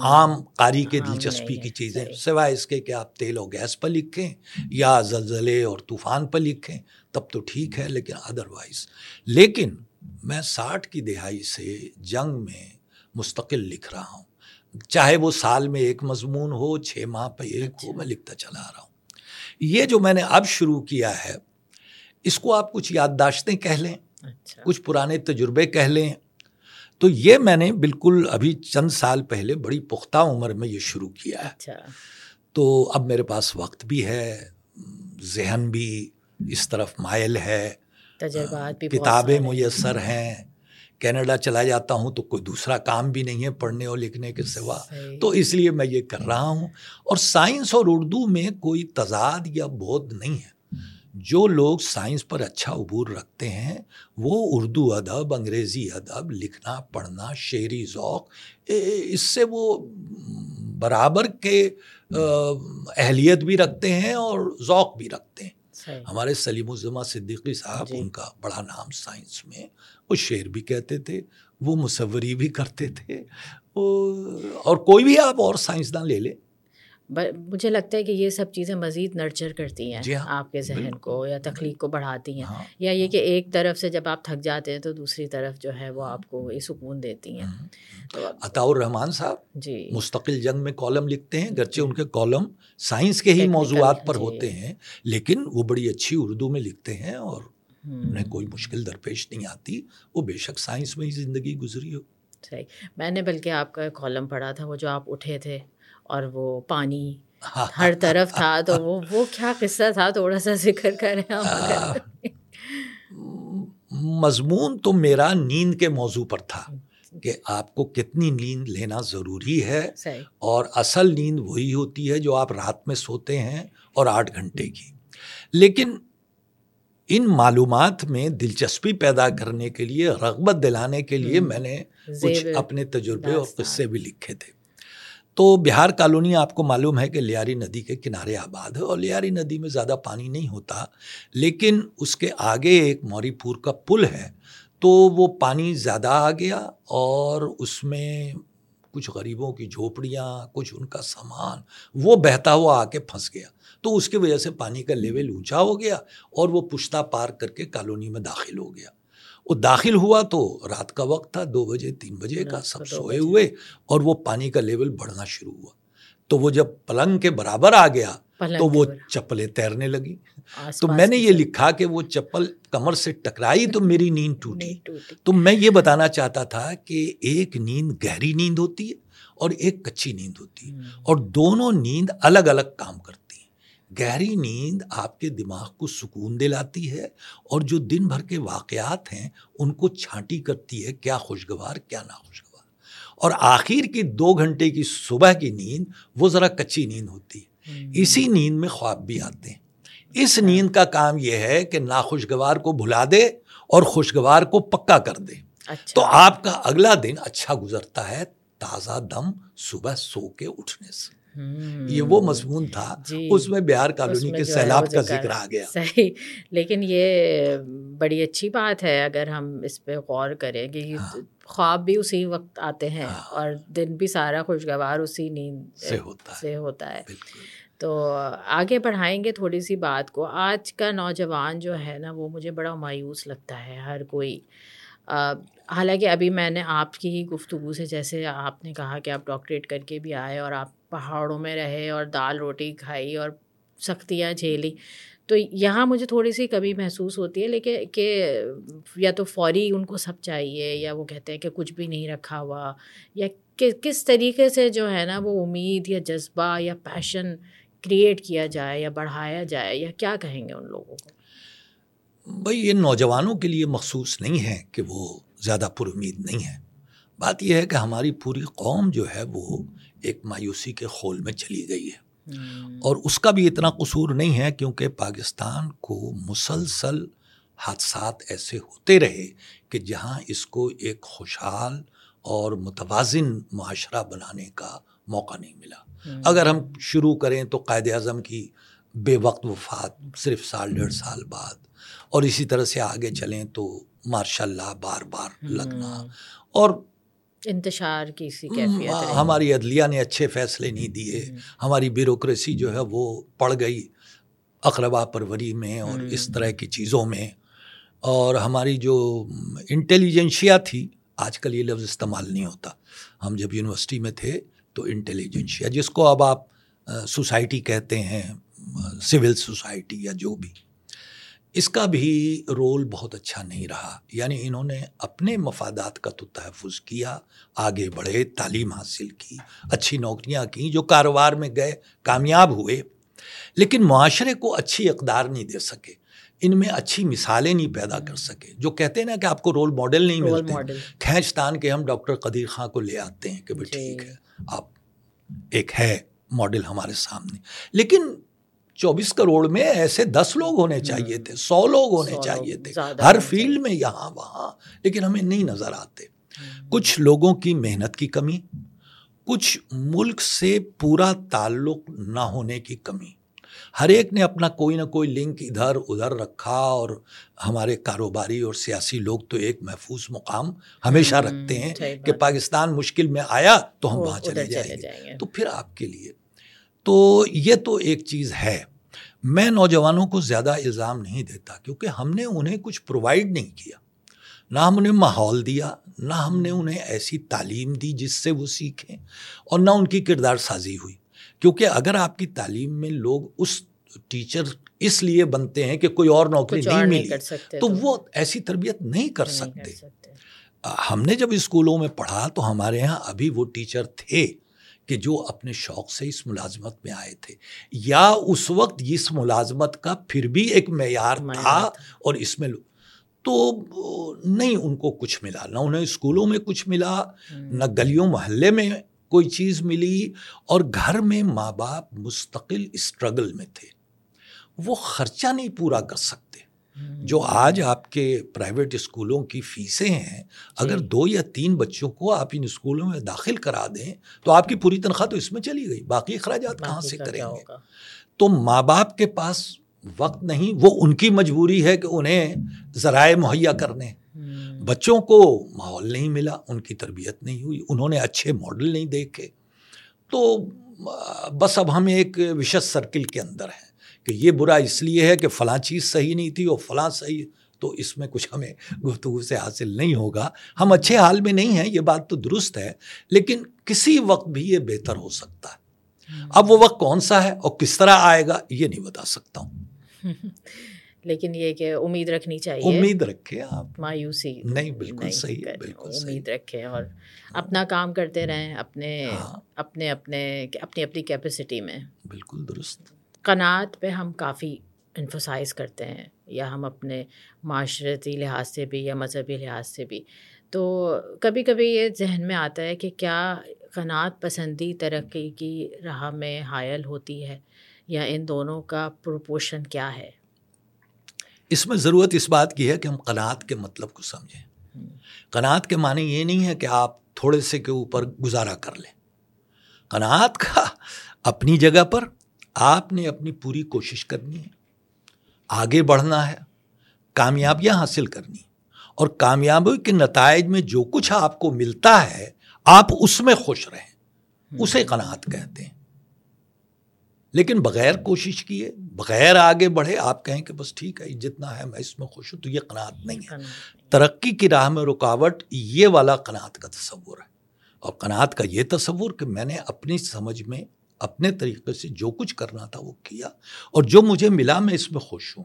عام قاری کے دلچسپی کی چیزیں, سوائے اس کے کہ آپ تیل اور گیس پر لکھیں یا زلزلے اور طوفان پر لکھیں, تب تو ٹھیک ہے, لیکن ادروائز. لیکن میں ساٹھ کی دہائی سے جنگ میں مستقل لکھ رہا ہوں, چاہے وہ سال میں ایک مضمون ہو, چھ ماہ پہ ایک ہو, میں لکھتا چلا رہا ہوں. یہ جو میں نے اب شروع کیا ہے, اس کو آپ کچھ یادداشتیں کہہ لیں, کچھ پرانے تجربے کہہ لیں, تو یہ میں نے بالکل ابھی چند سال پہلے بڑی پختہ عمر میں یہ شروع کیا ہے. تو اب میرے پاس وقت بھی ہے, ذہن بھی اس طرف مائل ہے, تجربات بھی, کتابیں میسر ہیں. کینیڈا چلا جاتا ہوں تو کوئی دوسرا کام بھی نہیں ہے پڑھنے اور لکھنے کے سوا, تو اس لیے میں یہ کر رہا ہوں. اور سائنس اور اردو میں کوئی تضاد یا بہت نہیں ہے. جو لوگ سائنس پر اچھا عبور رکھتے ہیں وہ اردو ادب, انگریزی ادب, لکھنا پڑھنا, شعری ذوق, اس سے وہ برابر کے اہلیت بھی رکھتے ہیں اور ذوق بھی رکھتے ہیں. ہمارے سلیم الزمہ صدیقی صاحب, ان کا بڑا نام سائنس میں, وہ شعر بھی کہتے تھے, وہ مصوری بھی کرتے تھے, اور کوئی بھی آپ اور سائنسدان لے لیں. مجھے لگتا ہے کہ یہ سب چیزیں مزید نرچر کرتی ہیں آپ کے ذہن کو یا تخلیق کو بڑھاتی ہیں, یا یہ کہ ایک طرف سے جب آپ تھک جاتے ہیں تو دوسری طرف جو ہے وہ آپ کو یہ سکون دیتی ہیں. عطاء الرحمٰن صاحب جی مستقل جنگ میں کالم لکھتے ہیں, گرچہ ان کے کالم سائنس کے ہی موضوعات پر ہوتے ہیں, لیکن وہ بڑی اچھی اردو میں لکھتے ہیں اور انہیں کوئی مشکل درپیش نہیں آتی. وہ بے شک سائنس میں ہی زندگی گزری ہو. صحیح. میں نے بلکہ آپ کا کالم پڑھا تھا, وہ جو آپ اٹھے تھے اور وہ پانی ہر طرف تھا, تو وہ وہ کیا قصہ تھا, تھوڑا سا ذکر کریں. مضمون تو میرا نیند کے موضوع پر تھا کہ آپ کو کتنی نیند لینا ضروری ہے, اور اصل نیند وہی ہوتی ہے جو آپ رات میں سوتے ہیں, اور آٹھ گھنٹے کی. لیکن ان معلومات میں دلچسپی پیدا کرنے کے لیے, رغبت دلانے کے لیے میں نے کچھ اپنے تجربے اور قصے بھی لکھے تھے. تو بیہار کالونی آپ کو معلوم ہے کہ لیاری ندی کے کنارے آباد ہے, اور لیاری ندی میں زیادہ پانی نہیں ہوتا, لیکن اس کے آگے ایک موری پور کا پل ہے, تو وہ پانی زیادہ آ گیا اور اس میں کچھ غریبوں کی جھوپڑیاں, کچھ ان کا سامان, وہ بہتا ہوا آ کے پھنس گیا. تو اس کی وجہ سے پانی کا لیول اونچا ہو گیا اور وہ پشتا پار کر کے کالونی میں داخل ہو گیا. وہ داخل ہوا تو رات کا وقت تھا, دو بجے تین بجے کا, سب سوئے ہوئے, اور وہ پانی کا لیول بڑھنا شروع ہوا. تو وہ جب پلنگ کے برابر آ گیا تو وہ چپلیں تیرنے لگی. تو میں نے یہ لکھا کہ وہ چپل کمر سے ٹکرائی تو میری نیند ٹوٹی. تو میں یہ بتانا چاہتا تھا کہ ایک نیند گہری نیند ہوتی ہے اور ایک کچی نیند ہوتی ہے, اور دونوں نیند الگ الگ کام کرتی. گہری نیند آپ کے دماغ کو سکون دلاتی ہے, اور جو دن بھر کے واقعات ہیں ان کو چھانٹی کرتی ہے, کیا خوشگوار کیا ناخوشگوار. اور آخر کی دو گھنٹے کی صبح کی نیند وہ ذرا کچی نیند ہوتی ہے. اسی نیند میں خواب بھی آتے ہیں. اس نیند کا کام یہ ہے کہ ناخوشگوار کو بھلا دے اور خوشگوار کو پکا کر دے. تو آپ کا اگلا دن اچھا گزرتا ہے, تازہ دم صبح سو کے اٹھنے سے. یہ وہ مضمون تھا, اس میں بیہار کالونی کے سیلاب کا ذکر آ گیا. صحیح. لیکن یہ بڑی اچھی بات ہے اگر ہم اس پہ غور کریں کہ خواب بھی اسی وقت آتے ہیں اور دن بھی سارا خوشگوار اسی نیند سے ہوتا ہے. تو آگے بڑھائیں گے تھوڑی سی بات کو. آج کا نوجوان جو ہے نا, وہ مجھے بڑا مایوس لگتا ہے ہر کوئی. حالانکہ ابھی میں نے آپ کی ہی گفتگو سے, جیسے آپ نے کہا کہ آپ ڈاکٹریٹ کر کے بھی آئے اور آپ پہاڑوں میں رہے اور دال روٹی کھائی اور سختیاں جھیلی, تو یہاں مجھے تھوڑی سی کمی محسوس ہوتی ہے لیکن کہ یا تو فوری ان کو سب چاہیے, یا وہ کہتے ہیں کہ کچھ بھی نہیں رکھا ہوا, یا کہ کس طریقے سے جو ہے نا وہ امید یا جذبہ یا پیشن کریٹ کیا جائے یا بڑھایا جائے, یا کیا کہیں گے ان لوگوں کو؟ بھائی یہ نوجوانوں کے لیے مخصوص نہیں ہے کہ وہ زیادہ پر امید نہیں ہے. بات یہ ہے کہ ہماری پوری قوم جو ہے وہ ایک مایوسی کے خول میں چلی گئی ہے, اور اس کا بھی اتنا قصور نہیں ہے کیونکہ پاکستان کو مسلسل حادثات ایسے ہوتے رہے کہ جہاں اس کو ایک خوشحال اور متوازن معاشرہ بنانے کا موقع نہیں ملا. اگر ہم شروع کریں تو قائد اعظم کی بے وقت وفات صرف سال ڈیڑھ سال بعد, اور اسی طرح سے آگے چلیں تو ماشاء اللہ بار بار لگنا اور انتشار کی سی کیفیت. ہماری عدلیہ نے اچھے فیصلے نہیں دیے, ہماری بیوروکریسی جو ہے وہ پڑ گئی اقربا پروری میں اور اس طرح کی چیزوں میں, اور ہماری جو انٹیلیجنشیا تھی, آج کل یہ لفظ استعمال نہیں ہوتا, ہم جب یونیورسٹی میں تھے تو انٹیلیجنشیا, جس کو اب آپ سوسائٹی کہتے ہیں, سول سوسائٹی یا جو بھی, اس کا بھی رول بہت اچھا نہیں رہا. یعنی انہوں نے اپنے مفادات کا تو تحفظ کیا, آگے بڑھے, تعلیم حاصل کی, اچھی نوکریاں کیں, جو کاروبار میں گئے کامیاب ہوئے, لیکن معاشرے کو اچھی اقدار نہیں دے سکے, ان میں اچھی مثالیں نہیں پیدا کر سکے. جو کہتے ہیں نا کہ آپ کو رول ماڈل نہیں ملتے, کھینچ تان کے ہم ڈاکٹر قدیر خان کو لے آتے ہیں کہ بھائی ٹھیک ہے آپ ایک ہے ماڈل ہمارے سامنے, لیکن چوبیس کروڑ میں ایسے دس لوگ ہونے چاہیے تھے, سو لوگ ہونے چاہیے تھے ہر فیلڈ میں, یہاں وہاں, لیکن ہمیں نہیں نظر آتے. کچھ لوگوں کی محنت کی کمی, کچھ ملک سے پورا تعلق نہ ہونے کی کمی, ہر ایک نے اپنا کوئی نہ کوئی لنک ادھر ادھر رکھا, اور ہمارے کاروباری اور سیاسی لوگ تو ایک محفوظ مقام ہمیشہ رکھتے ہیں کہ پاکستان مشکل میں آیا تو ہم وہاں چلے جائیں گے, تو پھر آپ کے لیے تو یہ تو ایک چیز ہے. میں نوجوانوں کو زیادہ الزام نہیں دیتا کیونکہ ہم نے انہیں کچھ پرووائڈ نہیں کیا, نہ ہم انہیں ماحول دیا, نہ ہم نے انہیں ایسی تعلیم دی جس سے وہ سیکھیں, اور نہ ان کی کردار سازی ہوئی. کیونکہ اگر آپ کی تعلیم میں لوگ اس ٹیچر اس لیے بنتے ہیں کہ کوئی اور نوکری نہیں ملی تو وہ ایسی تربیت نہیں کر سکتے. ہم نے جب اسکولوں میں پڑھا تو ہمارے ہاں ابھی وہ ٹیچر تھے کہ جو اپنے شوق سے اس ملازمت میں آئے تھے, یا اس وقت اس ملازمت کا پھر بھی ایک معیار تھا اور اس میں تو نہیں ان کو کچھ ملا, نہ انہیں اسکولوں میں کچھ ملا, نہ گلیوں محلے میں کوئی چیز ملی, اور گھر میں ماں باپ مستقل اسٹرگل میں تھے, وہ خرچہ نہیں پورا کر سکتے. جو آج آپ کے پرائیویٹ اسکولوں کی فیسیں ہیں, اگر دو یا تین بچوں کو آپ ان اسکولوں میں داخل کرا دیں تو آپ کی پوری تنخواہ تو اس میں چلی گئی, باقی اخراجات کہاں سے کریں گے؟ تو ماں باپ کے پاس وقت نہیں, وہ ان کی مجبوری ہے کہ انہیں ذرائع مہیا کرنے. بچوں کو ماحول نہیں ملا, ان کی تربیت نہیں ہوئی, انہوں نے اچھے ماڈل نہیں دیکھے, تو بس اب ہم ایک وشس سرکل کے اندر ہیں کہ یہ برا اس لیے ہے کہ فلاں چیز صحیح نہیں تھی اور فلاں صحیح, تو اس میں کچھ ہمیں گفتگو سے حاصل نہیں ہوگا. ہم اچھے حال میں نہیں ہیں, یہ بات تو درست ہے, لیکن کسی وقت بھی یہ بہتر ہو سکتا ہے. اب وہ وقت کون سا ہے اور کس طرح آئے گا یہ نہیں بتا سکتا ہوں. لیکن یہ کہ امید رکھنی چاہیے, امید رکھیں آپ, مایوسی نہیں. بالکل صحیح ہے, بالکل امید رکھیں اور اپنا کام کرتے رہیں اپنے اپنے اپنے اپنی اپنی کیپیسٹی میں. بالکل درست. قناعت پہ ہم کافی انفسائز کرتے ہیں, یا ہم اپنے معاشرتی لحاظ سے بھی یا مذہبی لحاظ سے بھی, تو کبھی کبھی یہ ذہن میں آتا ہے کہ کیا قناعت پسندی ترقی کی راہ میں حائل ہوتی ہے, یا ان دونوں کا پروپورشن کیا ہے؟ اس میں ضرورت اس بات کی ہے کہ ہم قناعت کے مطلب کو سمجھیں. قناعت کے معنی یہ نہیں ہے کہ آپ تھوڑے سے کے اوپر گزارا کر لیں. قناعت کا اپنی جگہ پر آپ نے اپنی پوری کوشش کرنی ہے, آگے بڑھنا ہے, کامیابیاں حاصل کرنی, اور کامیابی کے نتائج میں جو کچھ آپ کو ملتا ہے آپ اس میں خوش رہیں, اسے قناعت کہتے ہیں. لیکن بغیر کوشش کیے, بغیر آگے بڑھے آپ کہیں کہ بس ٹھیک ہے جتنا ہے میں اس میں خوش ہوں, تو یہ قناعت نہیں ہے. ترقی کی راہ میں رکاوٹ, یہ والا قناعت کا تصور ہے. اور قناعت کا یہ تصور کہ میں نے اپنی سمجھ میں اپنے طریقے سے جو کچھ کرنا تھا وہ کیا, اور جو مجھے ملا میں اس میں خوش ہوں,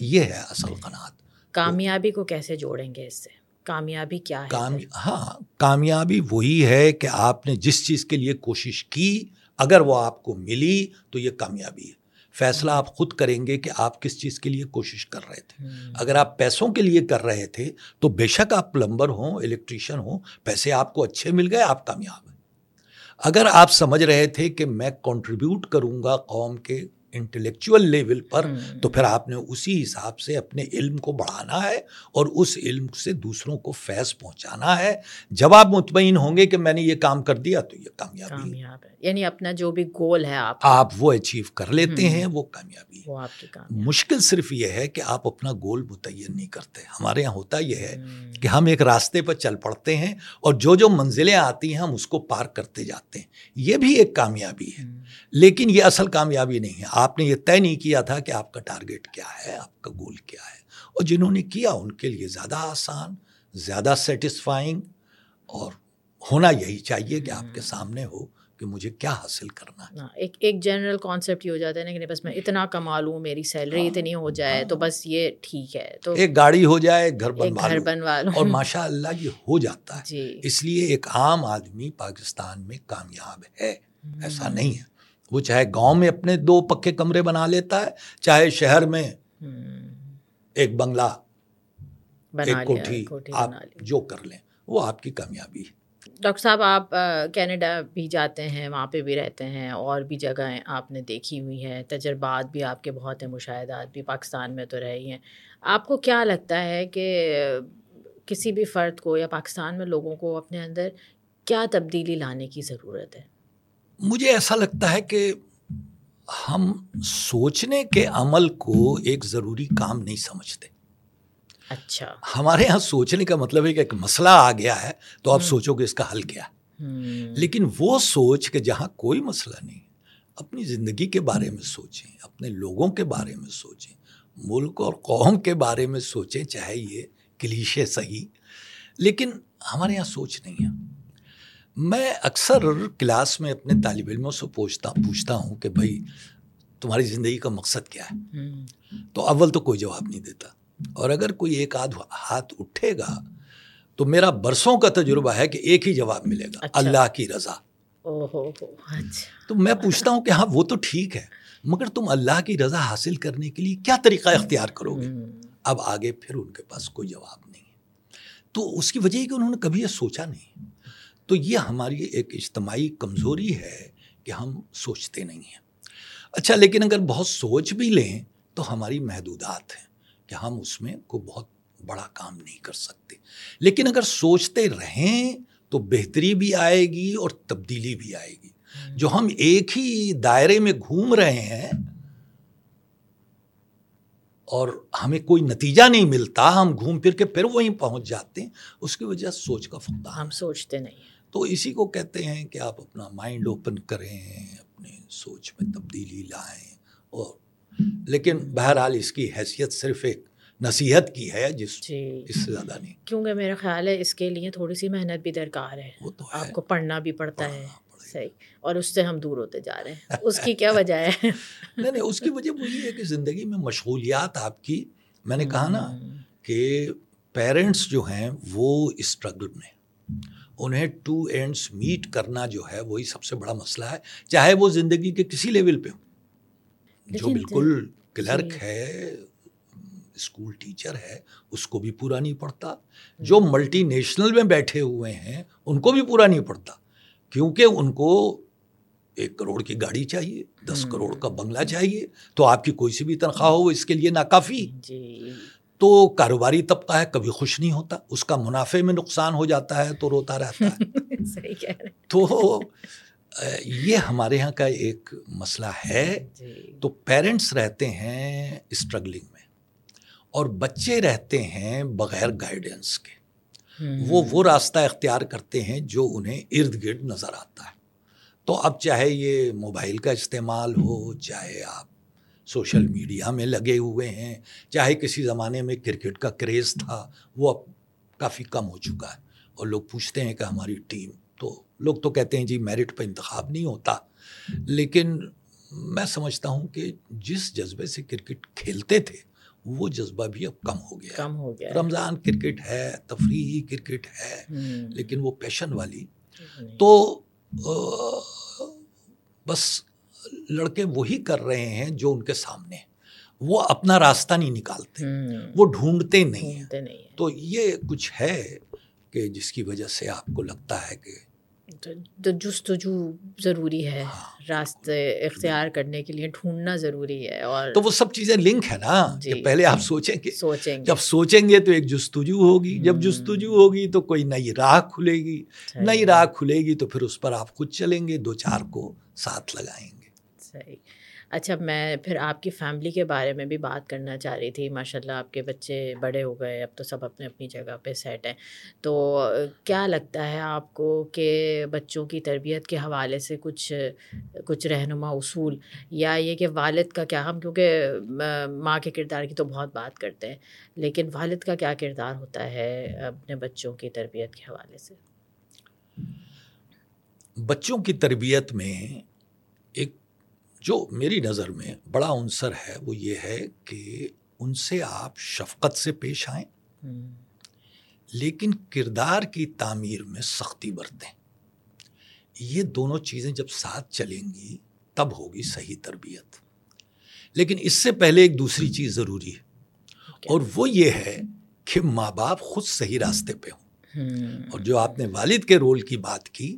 یہ ہے اصل قناعت. کامیابی کو کیسے جوڑیں گے اس سے؟ کامیابی کیا ہے؟ ہاں, کامیابی وہی ہے کہ آپ نے جس چیز کے لیے کوشش کی اگر وہ آپ کو ملی تو یہ کامیابی ہے. فیصلہ آپ خود کریں گے کہ آپ کس چیز کے لیے کوشش کر رہے تھے. اگر آپ پیسوں کے لیے کر رہے تھے تو بے شک آپ پلمبر ہوں, الیکٹریشن ہوں, پیسے آپ کو اچھے مل گئے, آپ کامیاب ہیں. اگر آپ سمجھ رہے تھے کہ میں کنٹریبیوٹ کروں گا قوم کے انٹلیکچوئل لیول پر, تو پھر آپ نے اسی حساب سے اپنے علم کو بڑھانا ہے اور اس علم سے دوسروں کو فیض پہنچانا ہے. جب آپ مطمئن ہوں گے کہ میں نے یہ کام کر دیا تو یہ کامیابی ہے. یعنی اپنا جو بھی گول ہے آپ آپ وہ اچیو کر لیتے ہیں, وہ کامیابی ہے. مشکل صرف یہ ہے کہ آپ اپنا گول متعین نہیں کرتے. ہمارے یہاں ہوتا یہ ہے کہ ہم ایک راستے پر چل پڑتے ہیں اور جو جو منزلیں آتی ہیں ہم اس کو پار کرتے جاتے ہیں. یہ بھی ایک کامیابی ہے, لیکن یہ اصل کامیابی نہیں ہے. آپ نے یہ طے نہیں کیا تھا کہ آپ کا ٹارگیٹ کیا ہے, آپ کا گول کیا ہے, اور جنہوں نے کیا ان کے لیے زیادہ آسان, زیادہ سیٹسفائنگ اور ہونا یہی چاہیے کہ آپ کے سامنے ہو کہ مجھے کیا حاصل کرنا ہے. ایک ایک جنرل کانسیپٹ ہی ہو جاتا ہے نا کہ بس میں اتنا کما لوں, میری سیلری اتنی ہو جائے تو بس یہ ٹھیک ہے, تو ایک گاڑی ہو جائے, گھر بنوا لوں, اور ماشاء اللہ یہ ہو جاتا ہے. اس لیے ایک عام آدمی پاکستان میں کامیاب ہے, ایسا نہیں ہے. وہ چاہے گاؤں میں اپنے دو پکے کمرے بنا لیتا ہے, چاہے شہر میں ایک بنگلہ ایک کوٹھی, آپ جو کر لیں وہ آپ کی کامیابی ہے. ڈاکٹر صاحب, آپ کینیڈا بھی جاتے ہیں, وہاں پہ بھی رہتے ہیں, اور بھی جگہیں آپ نے دیکھی ہوئی ہیں, تجربات بھی آپ کے بہت ہیں, مشاہدات بھی, پاکستان میں تو رہی ہیں. آپ کو کیا لگتا ہے کہ کسی بھی فرد کو یا پاکستان میں لوگوں کو اپنے اندر کیا تبدیلی لانے کی ضرورت ہے؟ مجھے ایسا لگتا ہے کہ ہم سوچنے کے عمل کو ایک ضروری کام نہیں سمجھتے. اچھا, ہمارے یہاں سوچنے کا مطلب ہے کہ ایک مسئلہ آ گیا ہے تو آپ سوچو کہ اس کا حل کیا ہے, لیکن وہ سوچ کہ جہاں کوئی مسئلہ نہیں, اپنی زندگی کے بارے میں سوچیں, اپنے لوگوں کے بارے میں سوچیں, ملک اور قوم کے بارے میں سوچیں, چاہے یہ کلیشے صحیح, لیکن ہمارے یہاں سوچ نہیں ہے. میں اکثر کلاس میں اپنے طالب علموں سے پوچھتا پوچھتا ہوں کہ بھائی تمہاری زندگی کا مقصد کیا ہے, تو اول تو کوئی جواب نہیں دیتا, اور اگر کوئی ایک آدھ ہاتھ اٹھے گا تو میرا برسوں کا تجربہ ہے کہ ایک ہی جواب ملے گا, اللہ کی رضا. تو میں پوچھتا ہوں کہ ہاں وہ تو ٹھیک ہے, مگر تم اللہ کی رضا حاصل کرنے کے لیے کیا طریقہ اختیار کرو گے؟ اب آگے پھر ان کے پاس کوئی جواب نہیں ہے. تو اس کی وجہ یہ کہ انہوں نے کبھی یہ سوچا نہیں. تو یہ ہماری ایک اجتماعی کمزوری ہے کہ ہم سوچتے نہیں ہیں. اچھا, لیکن اگر بہت سوچ بھی لیں تو ہماری محدودات ہیں کہ ہم اس میں کوئی بہت بڑا کام نہیں کر سکتے, لیکن اگر سوچتے رہیں تو بہتری بھی آئے گی اور تبدیلی بھی آئے گی. جو ہم ایک ہی دائرے میں گھوم رہے ہیں اور ہمیں کوئی نتیجہ نہیں ملتا, ہم گھوم پھر کے پھر وہیں پہنچ جاتے ہیں, اس کی وجہ سوچ کا فقدان. ہم سوچتے نہیں, تو اسی کو کہتے ہیں کہ آپ اپنا مائنڈ اوپن کریں, اپنے سوچ میں تبدیلی لائیں. اور لیکن بہرحال اس کی حیثیت صرف ایک نصیحت کی ہے, جس اس سے زیادہ نہیں, کیونکہ میرا خیال ہے اس کے لیے تھوڑی سی محنت بھی درکار ہے, آپ کو پڑھنا بھی پڑتا ہے, صحیح, اور اس سے ہم دور ہوتے جا رہے ہیں. اس کی کیا وجہ ہے؟ نہیں نہیں, اس کی وجہ وہی ہے کہ زندگی میں مشغولیات آپ کی, میں نے کہا نا کہ پیرنٹس جو ہیں وہ اسٹرگل میں, انہیں ٹو اینڈس میٹ کرنا جو ہے وہی سب سے بڑا مسئلہ ہے, چاہے وہ زندگی کے کسی لیول پہ ہو. جو بالکل کلرک ہے, اسکول ٹیچر ہے, اس کو بھی پورا نہیں پڑتا, جو ملٹی نیشنل میں بیٹھے ہوئے ہیں ان کو بھی پورا نہیں پڑتا, کیونکہ ان کو ایک کروڑ کی گاڑی چاہیے, دس کروڑ کا بنگلہ چاہیے, تو آپ کی کوئی سی بھی تنخواہ ہو اس کے لیے ناکافی. تو کاروباری طبقہ ہے, کبھی خوش نہیں ہوتا, اس کا منافع میں نقصان ہو جاتا ہے تو روتا رہتا ہے. صحیح کہہ رہے ہیں. تو یہ ہمارے ہاں کا ایک مسئلہ ہے. تو پیرنٹس رہتے ہیں اسٹرگلنگ میں, اور بچے رہتے ہیں بغیر گائیڈنس کے, وہ وہ راستہ اختیار کرتے ہیں جو انہیں ارد گرد نظر آتا ہے. تو اب چاہے یہ موبائل کا استعمال ہو, چاہے آپ سوشل میڈیا میں لگے ہوئے ہیں, چاہے کسی زمانے میں کرکٹ کا کریز تھا, وہ اب کافی کم ہو چکا ہے. اور لوگ پوچھتے ہیں کہ ہماری ٹیم, تو لوگ تو کہتے ہیں جی میرٹ پہ انتخاب نہیں ہوتا, لیکن میں سمجھتا ہوں کہ جس جذبے سے کرکٹ کھیلتے تھے وہ جذبہ بھی اب کم ہو گیا کم ہو گیا رمضان کرکٹ ہے, تفریحی کرکٹ ہے, لیکن وہ پیشن والی. تو بس لڑکے وہی کر رہے ہیں جو ان کے سامنے, وہ اپنا راستہ نہیں نکالتے, وہ ڈھونڈتے نہیں ہیں. تو یہ کچھ ہے کہ جس کی وجہ سے آپ کو لگتا ہے کہ جستجو ضروری ہے, راستے اختیار کرنے کے لیے ڈھونڈنا ضروری ہے. اور تو وہ سب چیزیں لنک ہے نا, کہ پہلے آپ سوچیں گے, جب سوچیں گے تو ایک جستجو ہوگی, جب جستجو ہوگی تو کوئی نئی راہ کھلے گی, نئی راہ کھلے گی تو پھر اس پر آپ خود چلیں گے, دو چار کو ساتھ لگائیں گے. صحیح. اچھا, میں پھر آپ کی فیملی کے بارے میں بھی بات کرنا چاہ رہی تھی. ماشاءاللہ آپ کے بچے بڑے ہو گئے, اب تو سب اپنے اپنی جگہ پہ سیٹ ہیں. تو کیا لگتا ہے آپ کو کہ بچوں کی تربیت کے حوالے سے کچھ کچھ رہنما اصول, یا یہ کہ والد کا کیا, ہم کیونکہ ماں کے کردار کی تو بہت بات کرتے ہیں, لیکن والد کا کیا کردار ہوتا ہے اپنے بچوں کی تربیت کے حوالے سے؟ بچوں کی تربیت میں ایک جو میری نظر میں بڑا عنصر ہے وہ یہ ہے کہ ان سے آپ شفقت سے پیش آئیں لیکن کردار کی تعمیر میں سختی برتیں. یہ دونوں چیزیں جب ساتھ چلیں گی تب ہوگی صحیح تربیت. لیکن اس سے پہلے ایک دوسری چیز ضروری ہے اور وہ یہ ہے کہ ماں باپ خود صحیح راستے پہ ہوں. اور جو آپ نے والد کے رول کی بات کی,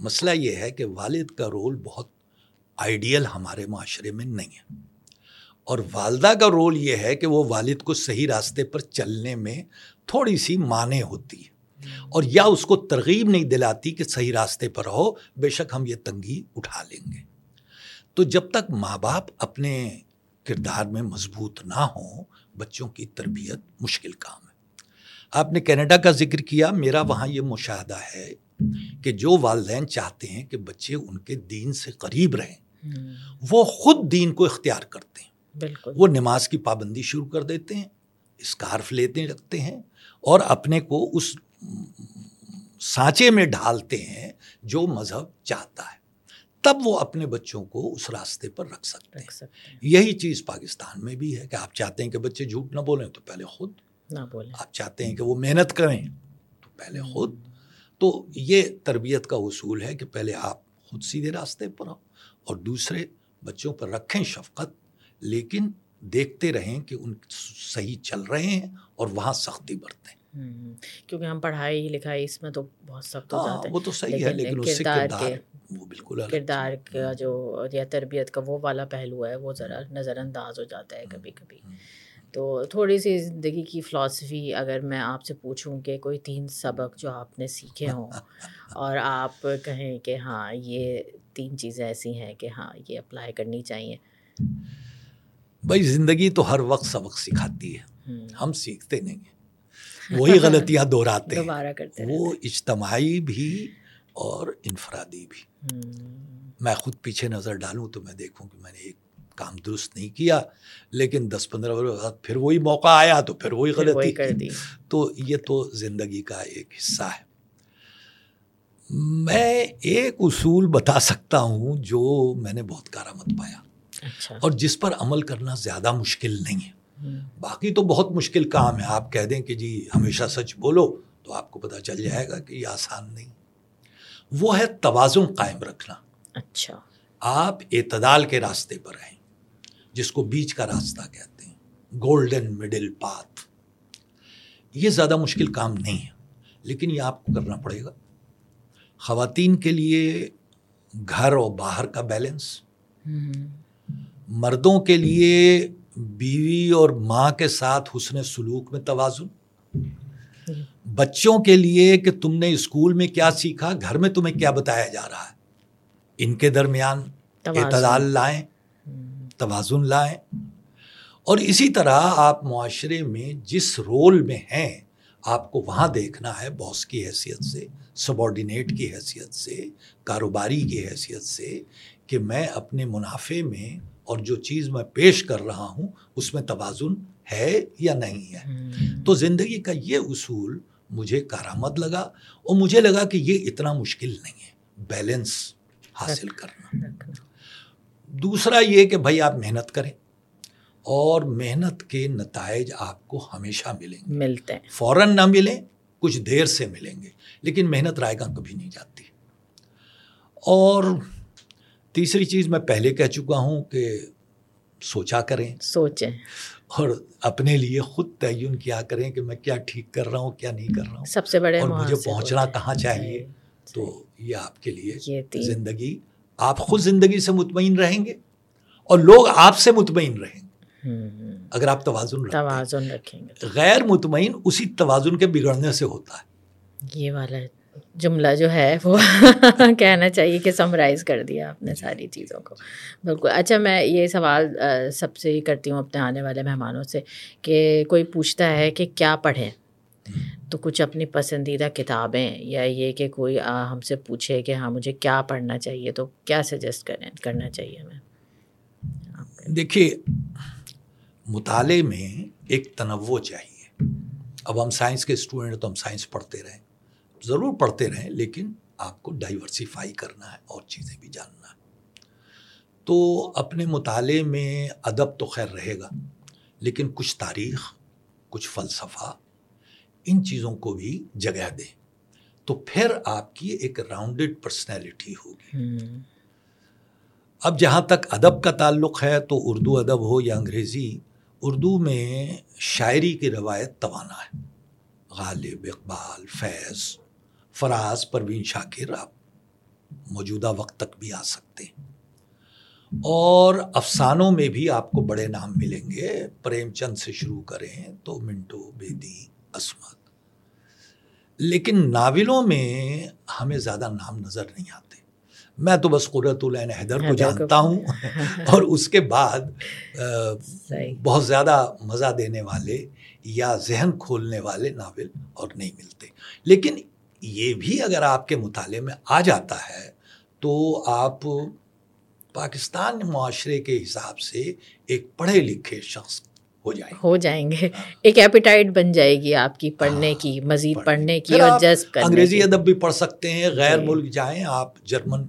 مسئلہ یہ ہے کہ والد کا رول بہت آئیڈیل ہمارے معاشرے میں نہیں ہے, اور والدہ کا رول یہ ہے کہ وہ والد کو صحیح راستے پر چلنے میں تھوڑی سی مانے ہوتی ہے اور یا اس کو ترغیب نہیں دلاتی کہ صحیح راستے پر ہو, بے شک ہم یہ تنگی اٹھا لیں گے. تو جب تک ماں باپ اپنے کردار میں مضبوط نہ ہوں بچوں کی تربیت مشکل کام ہے. آپ نے کینیڈا کا ذکر کیا, میرا وہاں یہ مشاہدہ ہے کہ جو والدین چاہتے ہیں کہ بچے ان کے دین سے قریب رہیں وہ خود دین کو اختیار کرتے ہیں. بالکل. وہ نماز کی پابندی شروع کر دیتے ہیں, اسکارف لیتے رکھتے ہیں اور اپنے کو اس سانچے میں ڈھالتے ہیں جو مذہب چاہتا ہے, تب وہ اپنے بچوں کو اس راستے پر رکھ سکتے ہیں. یہی چیز پاکستان میں بھی ہے کہ آپ چاہتے ہیں کہ بچے جھوٹ نہ بولیں تو پہلے خود نہ بولیں, آپ چاہتے ہیں کہ وہ محنت کریں تو پہلے خود. تو یہ تربیت کا اصول ہے کہ پہلے آپ خود سیدھے راستے پر ہوں اور دوسرے بچوں پر رکھیں شفقت, لیکن دیکھتے رہیں کہ ان صحیح چل رہے ہیں اور وہاں سختی برتیں. کیونکہ ہم پڑھائی لکھائی اس میں تو بہت سخت ہو جاتے ہیں, وہ تو صحیح ہے, لیکن اس سے کردار وہ بالکل کردار کا جو یا تربیت کا وہ والا پہلو ہے وہ ذرا نظر انداز ہو جاتا ہے کبھی کبھی. تو تھوڑی سی زندگی کی فلسفی اگر میں آپ سے پوچھوں کہ کوئی تین سبق جو آپ نے سیکھے ہوں اور آپ کہیں کہ ہاں یہ تین چیزیں ایسی ہیں کہ ہاں یہ اپلائی کرنی چاہیے. بھائی زندگی تو ہر وقت سبق سکھاتی ہے, ہم سیکھتے نہیں ہیں, وہی غلطیاں دہراتے ہیں, وہ اجتماعی بھی اور انفرادی بھی. میں خود پیچھے نظر ڈالوں تو میں دیکھوں کہ میں نے ایک کام درست نہیں کیا, لیکن دس پندرہ برس بعد پھر وہی موقع آیا تو پھر وہی غلطی کر دی. تو یہ تو زندگی کا ایک حصہ ہے. میں ایک اصول بتا سکتا ہوں جو میں نے بہت کارآمد پایا اور جس پر عمل کرنا زیادہ مشکل نہیں ہے. باقی تو بہت مشکل کام ہے, آپ کہہ دیں کہ جی ہمیشہ سچ بولو تو آپ کو پتہ چل جائے گا کہ یہ آسان نہیں. وہ ہے توازن قائم رکھنا. اچھا, آپ اعتدال کے راستے پر رہیں جس کو بیچ کا راستہ کہتے ہیں, گولڈن مڈل پاتھ. یہ زیادہ مشکل کام نہیں ہے لیکن یہ آپ کو کرنا پڑے گا. خواتین کے لیے گھر اور باہر کا بیلنس, مردوں کے لیے بیوی اور ماں کے ساتھ حسن سلوک میں توازن, بچوں کے لیے کہ تم نے اسکول میں کیا سیکھا, گھر میں تمہیں کیا بتایا جا رہا ہے, ان کے درمیان اعتدال لائیں, توازن لائیں. اور اسی طرح آپ معاشرے میں جس رول میں ہیں آپ کو وہاں دیکھنا ہے, باس کی حیثیت سے, سبارڈینیٹ کی حیثیت سے, کاروباری کی حیثیت سے, کہ میں اپنے منافع میں اور جو چیز میں پیش کر رہا ہوں اس میں توازن ہے یا نہیں ہے. تو زندگی کا یہ اصول مجھے کارآمد لگا اور مجھے لگا کہ یہ اتنا مشکل نہیں ہے بیلنس حاصل کرنا. دوسرا یہ کہ بھائی آپ محنت کریں اور محنت کے نتائج آپ کو ہمیشہ ملیں گے, ملتے ہیں, فوراً نہ ملیں کچھ دیر سے ملیں گے, لیکن محنت رائگاں کبھی نہیں جاتی. اور تیسری چیز میں پہلے کہہ چکا ہوں کہ سوچا کریں, سوچیں اور اپنے لیے خود تعین کیا کریں کہ میں کیا ٹھیک کر رہا ہوں کیا نہیں کر رہا ہوں, سب سے بڑے اور مجھے پہنچنا کہاں چاہیے. تو یہ آپ کے لیے زندگی, آپ خود زندگی سے مطمئن رہیں گے اور لوگ آپ سے مطمئن رہیں گے اگر آپ توازن توازن رکھیں گے. غیر مطمئن اسی توازن کے بگڑنے سے ہوتا ہے. یہ والا جملہ جو ہے وہ کہنا چاہیے کہ سمرائز کر دیا آپ نے ساری چیزوں کو. بالکل. اچھا, میں یہ سوال سب سے ہی کرتی ہوں اپنے آنے والے مہمانوں سے کہ کوئی پوچھتا ہے کہ کیا پڑھیں, تو کچھ اپنی پسندیدہ کتابیں یا یہ کہ کوئی ہم سے پوچھے کہ ہاں مجھے کیا پڑھنا چاہیے تو کیا سجیسٹ کریں کرنا چاہیے ہمیں؟ دیکھیے مطالعے میں ایک تنوع چاہیے. اب ہم سائنس کے اسٹوڈنٹ تو ہم سائنس پڑھتے رہیں, ضرور پڑھتے رہیں, لیکن آپ کو ڈائیورسیفائی کرنا ہے اور چیزیں بھی جاننا ہے. تو اپنے مطالعے میں ادب تو خیر رہے گا, لیکن کچھ تاریخ, کچھ فلسفہ, ان چیزوں کو بھی جگہ دیں تو پھر آپ کی ایک راؤنڈڈ پرسنالٹی ہوگی. hmm. اب جہاں تک ادب کا تعلق ہے تو اردو ادب ہو یا انگریزی, اردو میں شاعری کی روایت توانا ہے. غالب, اقبال, فیض, فراز, پروین شاکر آپ موجودہ وقت تک بھی آ سکتے ہیں. اور افسانوں میں بھی آپ کو بڑے نام ملیں گے. پریم چند سے شروع کریں تو منٹو, بیدی, عصمت. لیکن ناولوں میں ہمیں زیادہ نام نظر نہیں آتے. میں تو بس قرۃ العین حیدر کو جانتا ہوں اور اس کے بعد بہت زیادہ مزہ دینے والے یا ذہن کھولنے والے ناول اور نہیں ملتے. لیکن یہ بھی اگر آپ کے مطالعے میں آ جاتا ہے تو آپ پاکستان معاشرے کے حساب سے ایک پڑھے لکھے شخص ہو جائیں ہو جائیں گے. ایک ایپیٹائٹ بن جائے گی آپ کی پڑھنے کی, مزید پڑھنے کی اور جذب کرنے کی. انگریزی ادب بھی پڑھ سکتے ہیں, غیر ملک جائیں آپ. جرمن,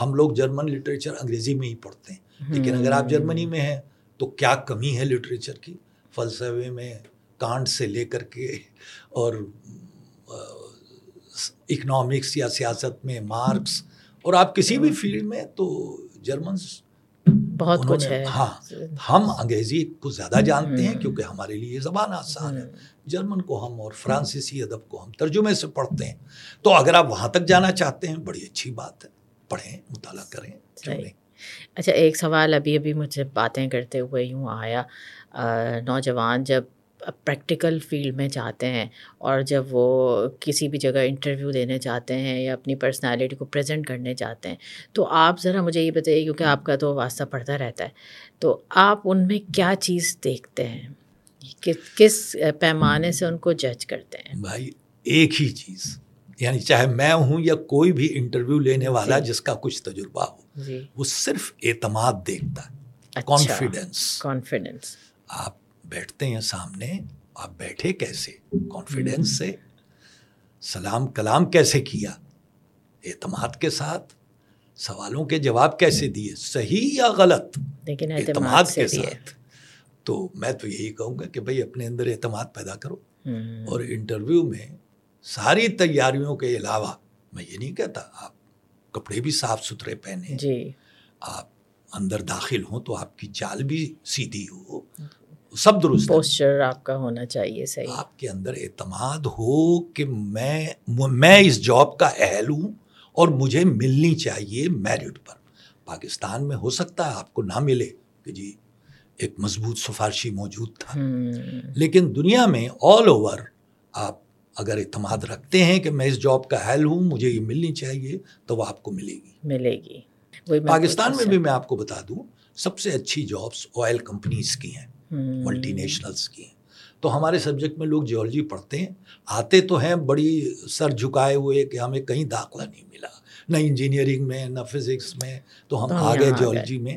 ہم لوگ جرمن لٹریچر انگریزی میں ہی پڑھتے ہیں, لیکن اگر آپ جرمنی میں ہیں تو کیا کمی ہے لٹریچر کی. فلسفے میں کانٹ سے لے کر کے اور اکنامکس یا سیاست میں مارکس, اور آپ کسی بھی فیلڈ میں تو جرمنز بہت کچھ ہے. ہاں, ہم انگریزی کو زیادہ جانتے ہیں کیونکہ ہمارے لیے یہ زبان آسان ہے. جرمن کو ہم اور فرانسیسی ادب کو ہم ترجمے سے پڑھتے ہیں. تو اگر آپ وہاں تک جانا چاہتے ہیں بڑی اچھی بات ہے, پڑھیں, مطالعہ کریں, چلیں. اچھا, ایک سوال ابھی ابھی مجھ سے باتیں کرتے ہوئے یوں آیا, نوجوان جب پریکٹیکل فیلڈ میں جاتے ہیں اور جب وہ کسی بھی جگہ انٹرویو دینے جاتے ہیں یا اپنی پرسنالٹی کو پریزنٹ کرنے جاتے ہیں, تو آپ ذرا مجھے یہ بتائیے, کیونکہ آپ کا تو واسطہ پڑھتا رہتا ہے, تو آپ ان میں کیا چیز دیکھتے ہیں, کس پیمانے سے ان کو جج کرتے ہیں؟ بھائی ایک ہی چیز, یعنی چاہے میں ہوں یا کوئی بھی انٹرویو لینے والا جس کا کچھ تجربہ ہو, وہ صرف اعتماد دیکھتا ہے, کانفیڈینس. کانفیڈینس. آپ بیٹھتے ہیں سامنے, آپ بیٹھے کیسے, کانفیڈنس سے. سلام کلام کیسے کیا, اعتماد کے ساتھ. سوالوں کے جواب کیسے دیے, صحیح یا غلط, لیکن اعتماد کے ساتھ. تو میں تو یہی کہوں گا کہ بھائی اپنے اندر اعتماد پیدا کرو. اور انٹرویو میں ساری تیاریوں کے علاوہ, میں یہ نہیں کہتا, آپ کپڑے بھی صاف ستھرے پہنیں, آپ اندر داخل ہوں تو آپ کی چال بھی سیدھی ہو, سب درست. پوسچر آپ کا ہونا چاہیے صحیح. آپ کے اندر اعتماد ہو کہ میں میں اس جاب کا اہل ہوں اور مجھے ملنی چاہیے میرٹ پر. پاکستان میں ہو سکتا ہے آپ کو نہ ملے کہ جی ایک مضبوط سفارشی موجود تھا, لیکن دنیا میں آل اوور آپ اگر اعتماد رکھتے ہیں کہ میں اس جاب کا اہل ہوں, مجھے یہ ملنی چاہیے, تو وہ آپ کو ملے گی ملے گی پاکستان میں بھی. میں آپ کو بتا دوں, سب سے اچھی جابس آئل کمپنیز کی ہیں, ملٹی نیشنلز کی ہیں. تو ہمارے سبجیکٹ میں لوگ جیولوجی پڑھتے ہیں, آتے تو ہیں بڑی سر جھکائے ہوئے کہ ہمیں کہیں داخلہ نہیں ملا, نہ انجینئرنگ میں, نہ فزکس میں, تو ہم آ گئے جیولوجی میں.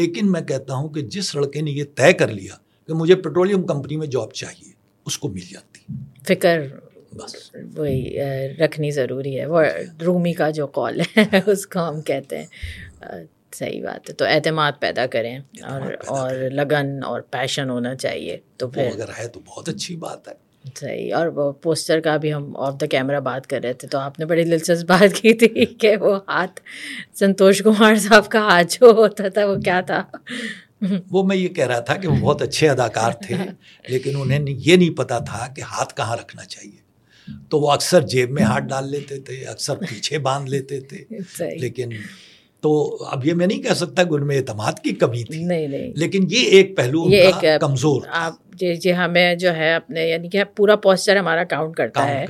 لیکن میں کہتا ہوں کہ جس لڑکے نے یہ طے کر لیا کہ مجھے پیٹرولیم کمپنی میں جاب چاہیے, اس کو مل جاتی. فکر وہی رکھنی ضروری ہے. وہ رومی کا جو قول ہے اس کو ہم کہتے ہیں. صحیح بات ہے. تو اعتماد پیدا کریں اور اور لگن اور پیشن ہونا چاہیے. تو پھر اگر ہے تو بہت اچھی بات ہے. صحیح. اور پوسٹر کا بھی ہم آف دا کیمرہ بات کر رہے تھے, تو آپ نے بڑی دلچسپ بات کی تھی کہ وہ ہاتھ, سنتوش کمار صاحب کا ہاتھ جو ہوتا تھا وہ کیا تھا. وہ میں یہ کہہ رہا تھا کہ وہ بہت اچھے اداکار تھے, لیکن انہیں یہ نہیں پتا تھا کہ ہاتھ کہاں رکھنا چاہیے, تو وہ اکثر جیب میں ہاتھ ڈال لیتے تھے, اکثر پیچھے باندھ لیتے تھے. لیکن تو اب یہ میں نہیں کہہ سکتا کہ ان میں اعتماد کی کمی تھی, نہیں نہیں, لیکن یہ ایک پہلو ان کا کمزور. آپ جی ہمیں جو ہے اپنے, یعنی کہ پورا پوسچر ہمارا کاؤنٹ کرتا ہے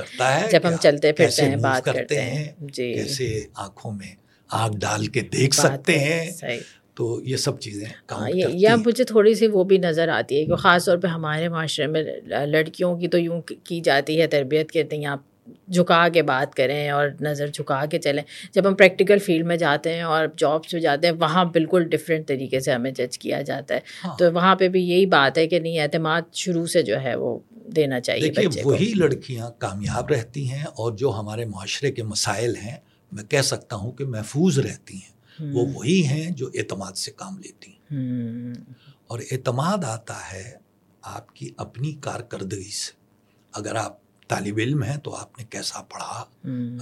جب ہم چلتے پھرتے ہیں, بات کرتے ہیں, کیسے آنکھوں میں آنکھ ڈال کے دیکھ سکتے ہیں, تو یہ سب چیزیں کاؤنٹ کرتی ہیں. یا مجھے تھوڑی سی وہ بھی نظر آتی ہے کہ خاص طور پہ ہمارے معاشرے میں لڑکیوں کی تو یوں کی جاتی ہے تربیت, کہتے ہیں آپ جھکا کے بات کریں اور نظر جھکا کے چلیں. جب ہم پریکٹیکل فیلڈ میں جاتے ہیں اور جابس میں جاتے ہیں, وہاں بالکل ڈفرینٹ طریقے سے ہمیں جج کیا جاتا ہے. تو وہاں پہ بھی یہی بات ہے کہ نہیں, اعتماد شروع سے جو ہے وہ دینا چاہیے. دیکھیے وہی لڑکیاں کامیاب رہتی ہیں اور جو ہمارے معاشرے کے مسائل ہیں میں کہہ سکتا ہوں کہ محفوظ رہتی ہیں, وہ وہی ہیں جو اعتماد سے کام لیتی ہیں. اور اعتماد آتا ہے آپ کی اپنی کارکردگی سے. اگر آپ طالب علم ہیں تو آپ نے کیسا پڑھا,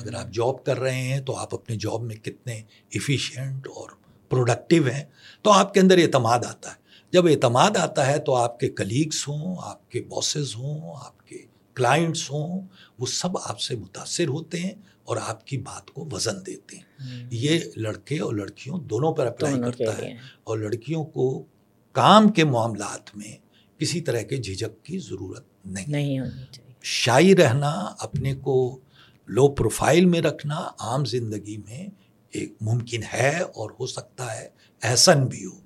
اگر آپ جاب کر رہے ہیں تو آپ اپنے جاب میں کتنے ایفیشینٹ اور پروڈکٹیو ہیں, تو آپ کے اندر اعتماد آتا ہے. جب اعتماد آتا ہے تو آپ کے کلیگز ہوں, آپ کے باسز ہوں, آپ کے کلائنٹس ہوں, وہ سب آپ سے متاثر ہوتے ہیں اور آپ کی بات کو وزن دیتے ہیں. یہ لڑکے اور لڑکیوں دونوں پر اپلائی کرتا ہے, اور لڑکیوں کو کام کے معاملات میں کسی طرح کے جھجک کی ضرورت نہیں. شائی رہنا, اپنے کو لو پروفائل میں رکھنا عام زندگی میں ایک ممکن ہے اور ہو سکتا ہے احسن بھی ہو,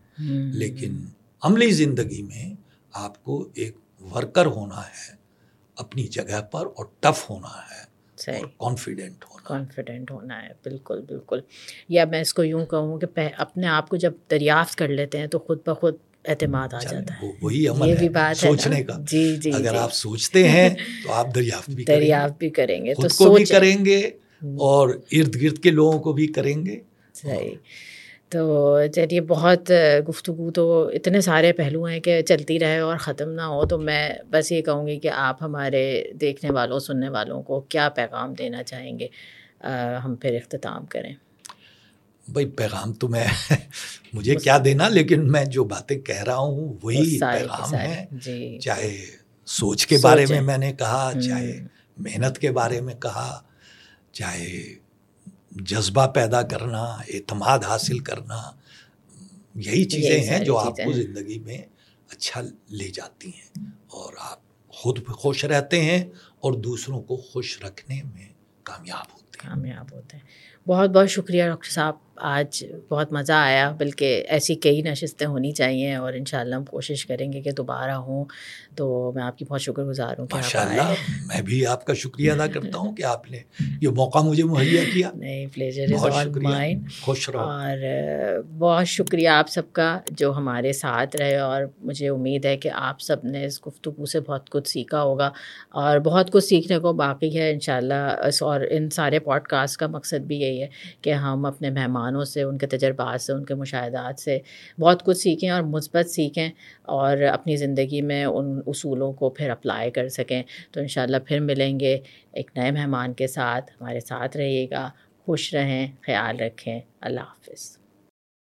لیکن عملی زندگی میں آپ کو ایک ورکر ہونا ہے اپنی جگہ پر, اور ٹف ہونا ہے اور کانفیڈنٹ ہونا کانفیڈنٹ ہونا ہے. بالکل بالکل. یا میں اس کو یوں کہوں کہ اپنے آپ کو جب دریافت کر لیتے ہیں تو خود بخود اعتماد آ جاتا ہے. وہی عمل ہے سوچنے کا. جی جی, اگر آپ سوچتے ہیں تو آپ دریافت بھی دریافت بھی کریں گے, خود کو بھی کریں گے اور ارد گرد کے لوگوں کو بھی کریں گے. صحیح. تو چلیے, بہت گفتگو تو اتنے سارے پہلو ہیں کہ چلتی رہے اور ختم نہ ہو, تو میں بس یہ کہوں گی کہ آپ ہمارے دیکھنے والوں سننے والوں کو کیا پیغام دینا چاہیں گے؟ ہم پھر اختتام کریں. بھائی پیغام تو میں مجھے کیا دینا, لیکن میں جو باتیں کہہ رہا ہوں وہی پیغام ہے. چاہے سوچ کے بارے میں میں نے کہا, چاہے محنت کے بارے میں کہا, چاہے جذبہ پیدا کرنا, اعتماد حاصل کرنا, یہی چیزیں ہیں جو آپ کو زندگی میں اچھا لے جاتی ہیں, اور آپ خود بھی خوش رہتے ہیں اور دوسروں کو خوش رکھنے میں کامیاب ہوتے ہیں کامیاب ہوتے ہیں بہت بہت شکریہ ڈاکٹر صاحب, آج بہت مزہ آیا. بلکہ ایسی کئی نشستیں ہونی چاہیے, اور انشاءاللہ ہم کوشش کریں گے کہ دوبارہ ہوں. تو میں آپ کی بہت شکر گزار ہوں. ماشاءاللہ, میں بھی آپ کا شکریہ ادا کرتا ہوں کہ آپ نے یہ موقع مجھے مہیا کیا. نہیں, پلیزر از آل مائن. خوش رہو. اور بہت شکریہ آپ سب کا جو ہمارے ساتھ رہے, اور مجھے امید ہے کہ آپ سب نے اس گفتگو سے بہت کچھ سیکھا ہوگا, اور بہت کچھ سیکھنے کو باقی ہے انشاءاللہ. اور ان سارے پوڈ کاسٹ کا مقصد بھی یہی ہے کہ ہم اپنے مہمان سے, ان کے تجربات سے, ان کے مشاہدات سے بہت کچھ سیکھیں اور مثبت سیکھیں, اور اپنی زندگی میں ان اصولوں کو پھر اپلائی کر سکیں. تو انشاءاللہ پھر ملیں گے ایک نئے مہمان کے ساتھ. ہمارے ساتھ رہیے گا, خوش رہیں, خیال رکھیں. اللہ حافظ.